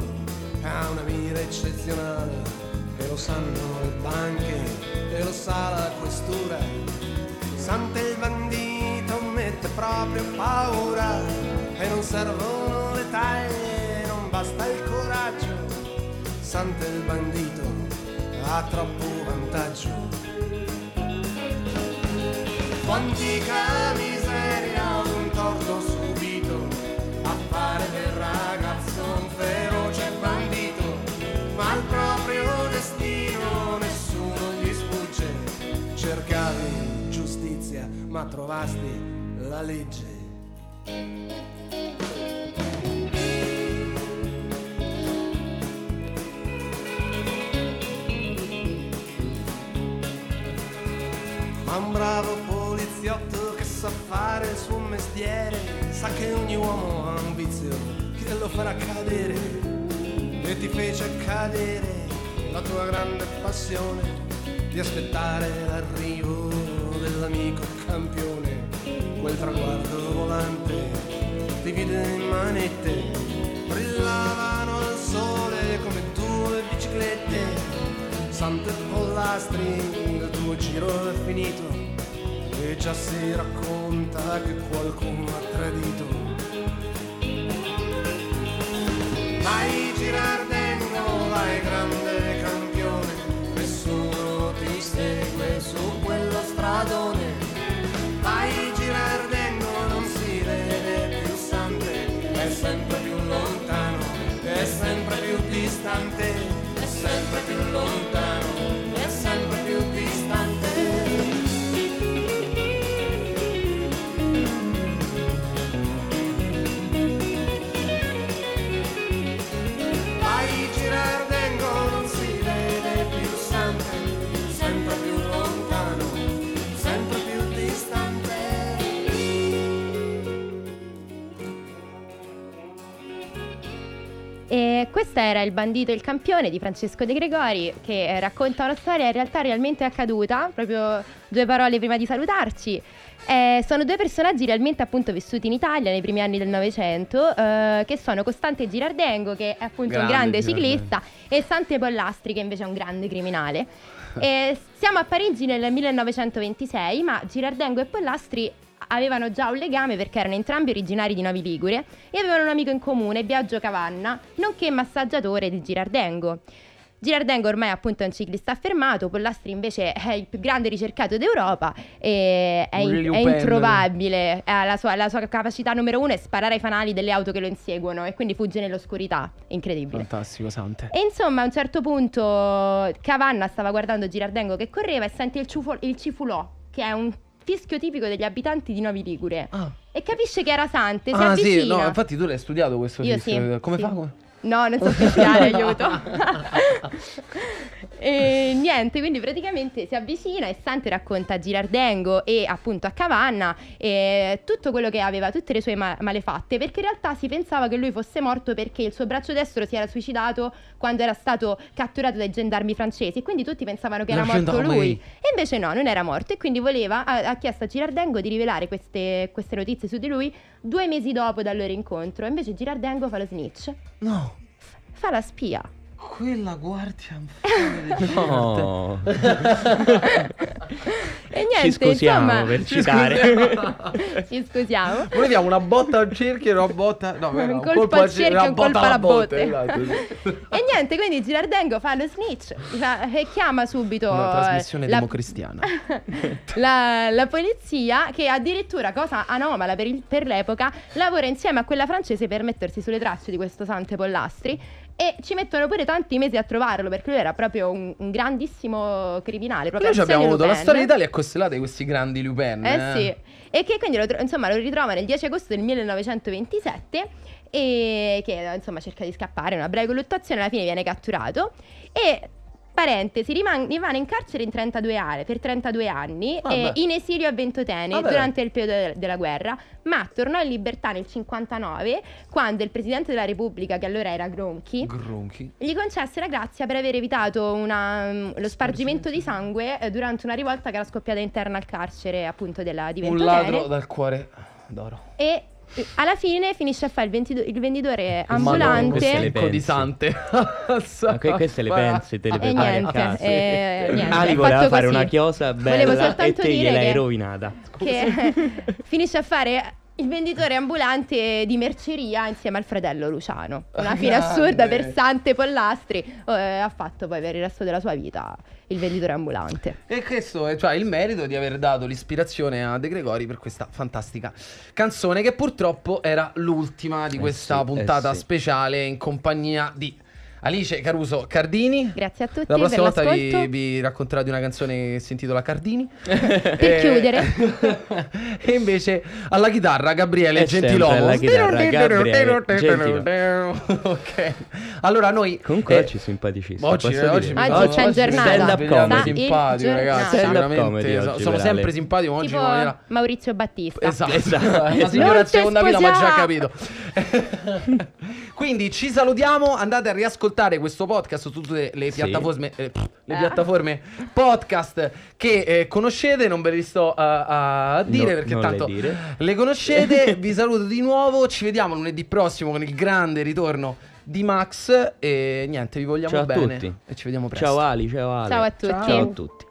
ha una mira eccezionale. E lo sanno le banche, e lo sa la questura. Sante il bandito mette proprio paura. E non servono le taglie, non basta il coraggio. Sante il bandito ha troppo vantaggio. Quantica miseria, un torto subito. A fare del ragazzo un feroce bandito. Ma il proprio destino nessuno gli sfugge. Cercavi giustizia ma trovasti la legge. Ma un bravo poliziotto che sa fare il suo mestiere, sa che ogni uomo ha un vizio che lo farà cadere. E ti fece cadere la tua grande passione di aspettare l'arrivo dell'amico campione. Quel traguardo volante divide in manette, brillavano al sole come due biciclette. Sante pollastri, il tuo giro è finito e già si racconta che qualcuno ha tradito. Vai girardengo, vai grande campione, nessuno ti segue su quello stradone. Vai girardengo, non si vede più Sante, è sempre più lontano, è sempre più distante, è sempre più lontano, è sempre più distante. Questo era Il bandito e il campione di Francesco De Gregori, che racconta una storia in realtà realmente accaduta, proprio due parole prima di salutarci. Sono due personaggi realmente appunto vissuti in Italia nei primi anni del Novecento, che sono Costante Girardengo, che è appunto grande, un grande ciclista, e Sante Pollastri, che invece è un grande criminale. Siamo a Parigi nel 1926, ma Girardengo e Pollastri avevano già un legame perché erano entrambi originari di Novi Ligure e avevano un amico in comune, Biagio Cavanna, nonché massaggiatore di Girardengo. Girardengo ormai appunto è un ciclista affermato, Pollastri invece è il più grande ricercato d'Europa e è introvabile. La sua capacità numero uno è sparare ai fanali delle auto che lo inseguono e quindi fugge nell'oscurità, incredibile. Fantastico, Sante. E insomma a un certo punto Cavanna stava guardando Girardengo che correva e sente il cifulò, che è un fischio tipico degli abitanti di Novi Ligure. E capisce che era Sante, si avvicina. Sì, no, infatti tu l'hai studiato questo fischio. Sì, come sì. Fa? No, non so studiare, aiuto. E niente, quindi praticamente si avvicina e Sante racconta a Girardengo e appunto a Cavanna tutto quello che aveva, tutte le sue malefatte, perché in realtà si pensava che lui fosse morto perché il suo braccio destro si era suicidato quando era stato catturato dai gendarmi francesi, quindi tutti pensavano che era morto lui e invece no, non era morto, e quindi ha chiesto a Girardengo di rivelare queste notizie su di lui 2 mesi dopo dal loro incontro. Invece Girardengo fa lo snitch, no, fa la spia. Quella guardia no. E niente, ci scusiamo, insomma, per citare. Ci scusiamo. Noi diamo una botta al cerchio e una botta un colpo al cerchio e un colpo alla botte. Esatto. E niente, quindi Girardengo fa lo snitch e chiama subito una trasmissione democristiana la polizia, che addirittura, cosa anomala per l'epoca, lavora insieme a quella francese per mettersi sulle tracce di questo Sante Pollastri. E ci mettono pure tanti mesi a trovarlo, perché lui era proprio un grandissimo criminale. Proprio noi abbiamo avuto la storia d'Italia è costellata di questi grandi Lupin. Sì. E che quindi lo ritrovano il 10 agosto del 1927 e che insomma cerca di scappare, una breve colluttazione, alla fine viene catturato e parentesi, rimane in carcere per 32 anni, in esilio a Ventotene durante il periodo della guerra, ma tornò in libertà nel 59 quando il presidente della Repubblica, che allora era Gronchi, gli concesse la grazia per aver evitato lo spargimento di sangue durante una rivolta che era scoppiata interna al carcere, appunto, di Ventotene. Un ladro dal cuore d'oro. E alla fine finisce a fare il venditore ambulante di sante. Queste le pensi, te le prepari a casa. Ali voleva fare così una chiosa bella e te gliel'hai rovinata. Finisce a fare il venditore ambulante di merceria insieme al fratello Luciano. Una fine assurda per Sante Pollastri. Ha fatto poi per il resto della sua vita il venditore ambulante. E questo è, cioè, il merito di aver dato l'ispirazione a De Gregori per questa fantastica canzone, che purtroppo era l'ultima di questa puntata speciale in compagnia di Alice Caruso Cardini. Grazie a tutti. La prossima volta vi racconterò di una canzone che si intitola Cardini. Per chiudere. E invece alla chitarra Gabriele Gentilomo. Ok. Allora noi comunque oggi simpaticissimo. Oggi c'è in giornata. Simpatico, ragazzi, veramente. Sono sempre simpatico oggi come Maurizio Battista. Esatto. La signora seconda vita, ma già capito. Quindi ci salutiamo, andate a riascoltare questo podcast su tutte le piattaforme le piattaforme podcast che conoscete. Non ve li sto a dire, perché tanto le conoscete. Vi saluto di nuovo, ci vediamo lunedì prossimo con il grande ritorno di Max, e niente, vi vogliamo ciao bene a tutti. E ci vediamo presto. Ciao Ali, ciao Ale. Ciao a tutti. Ciao a tutti.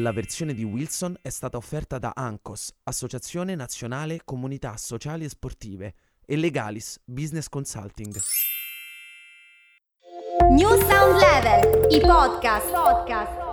La versione di Wilson è stata offerta da Ancos, Associazione Nazionale Comunità Sociali e Sportive, e Legalis Business Consulting. New Sound Level, i podcast.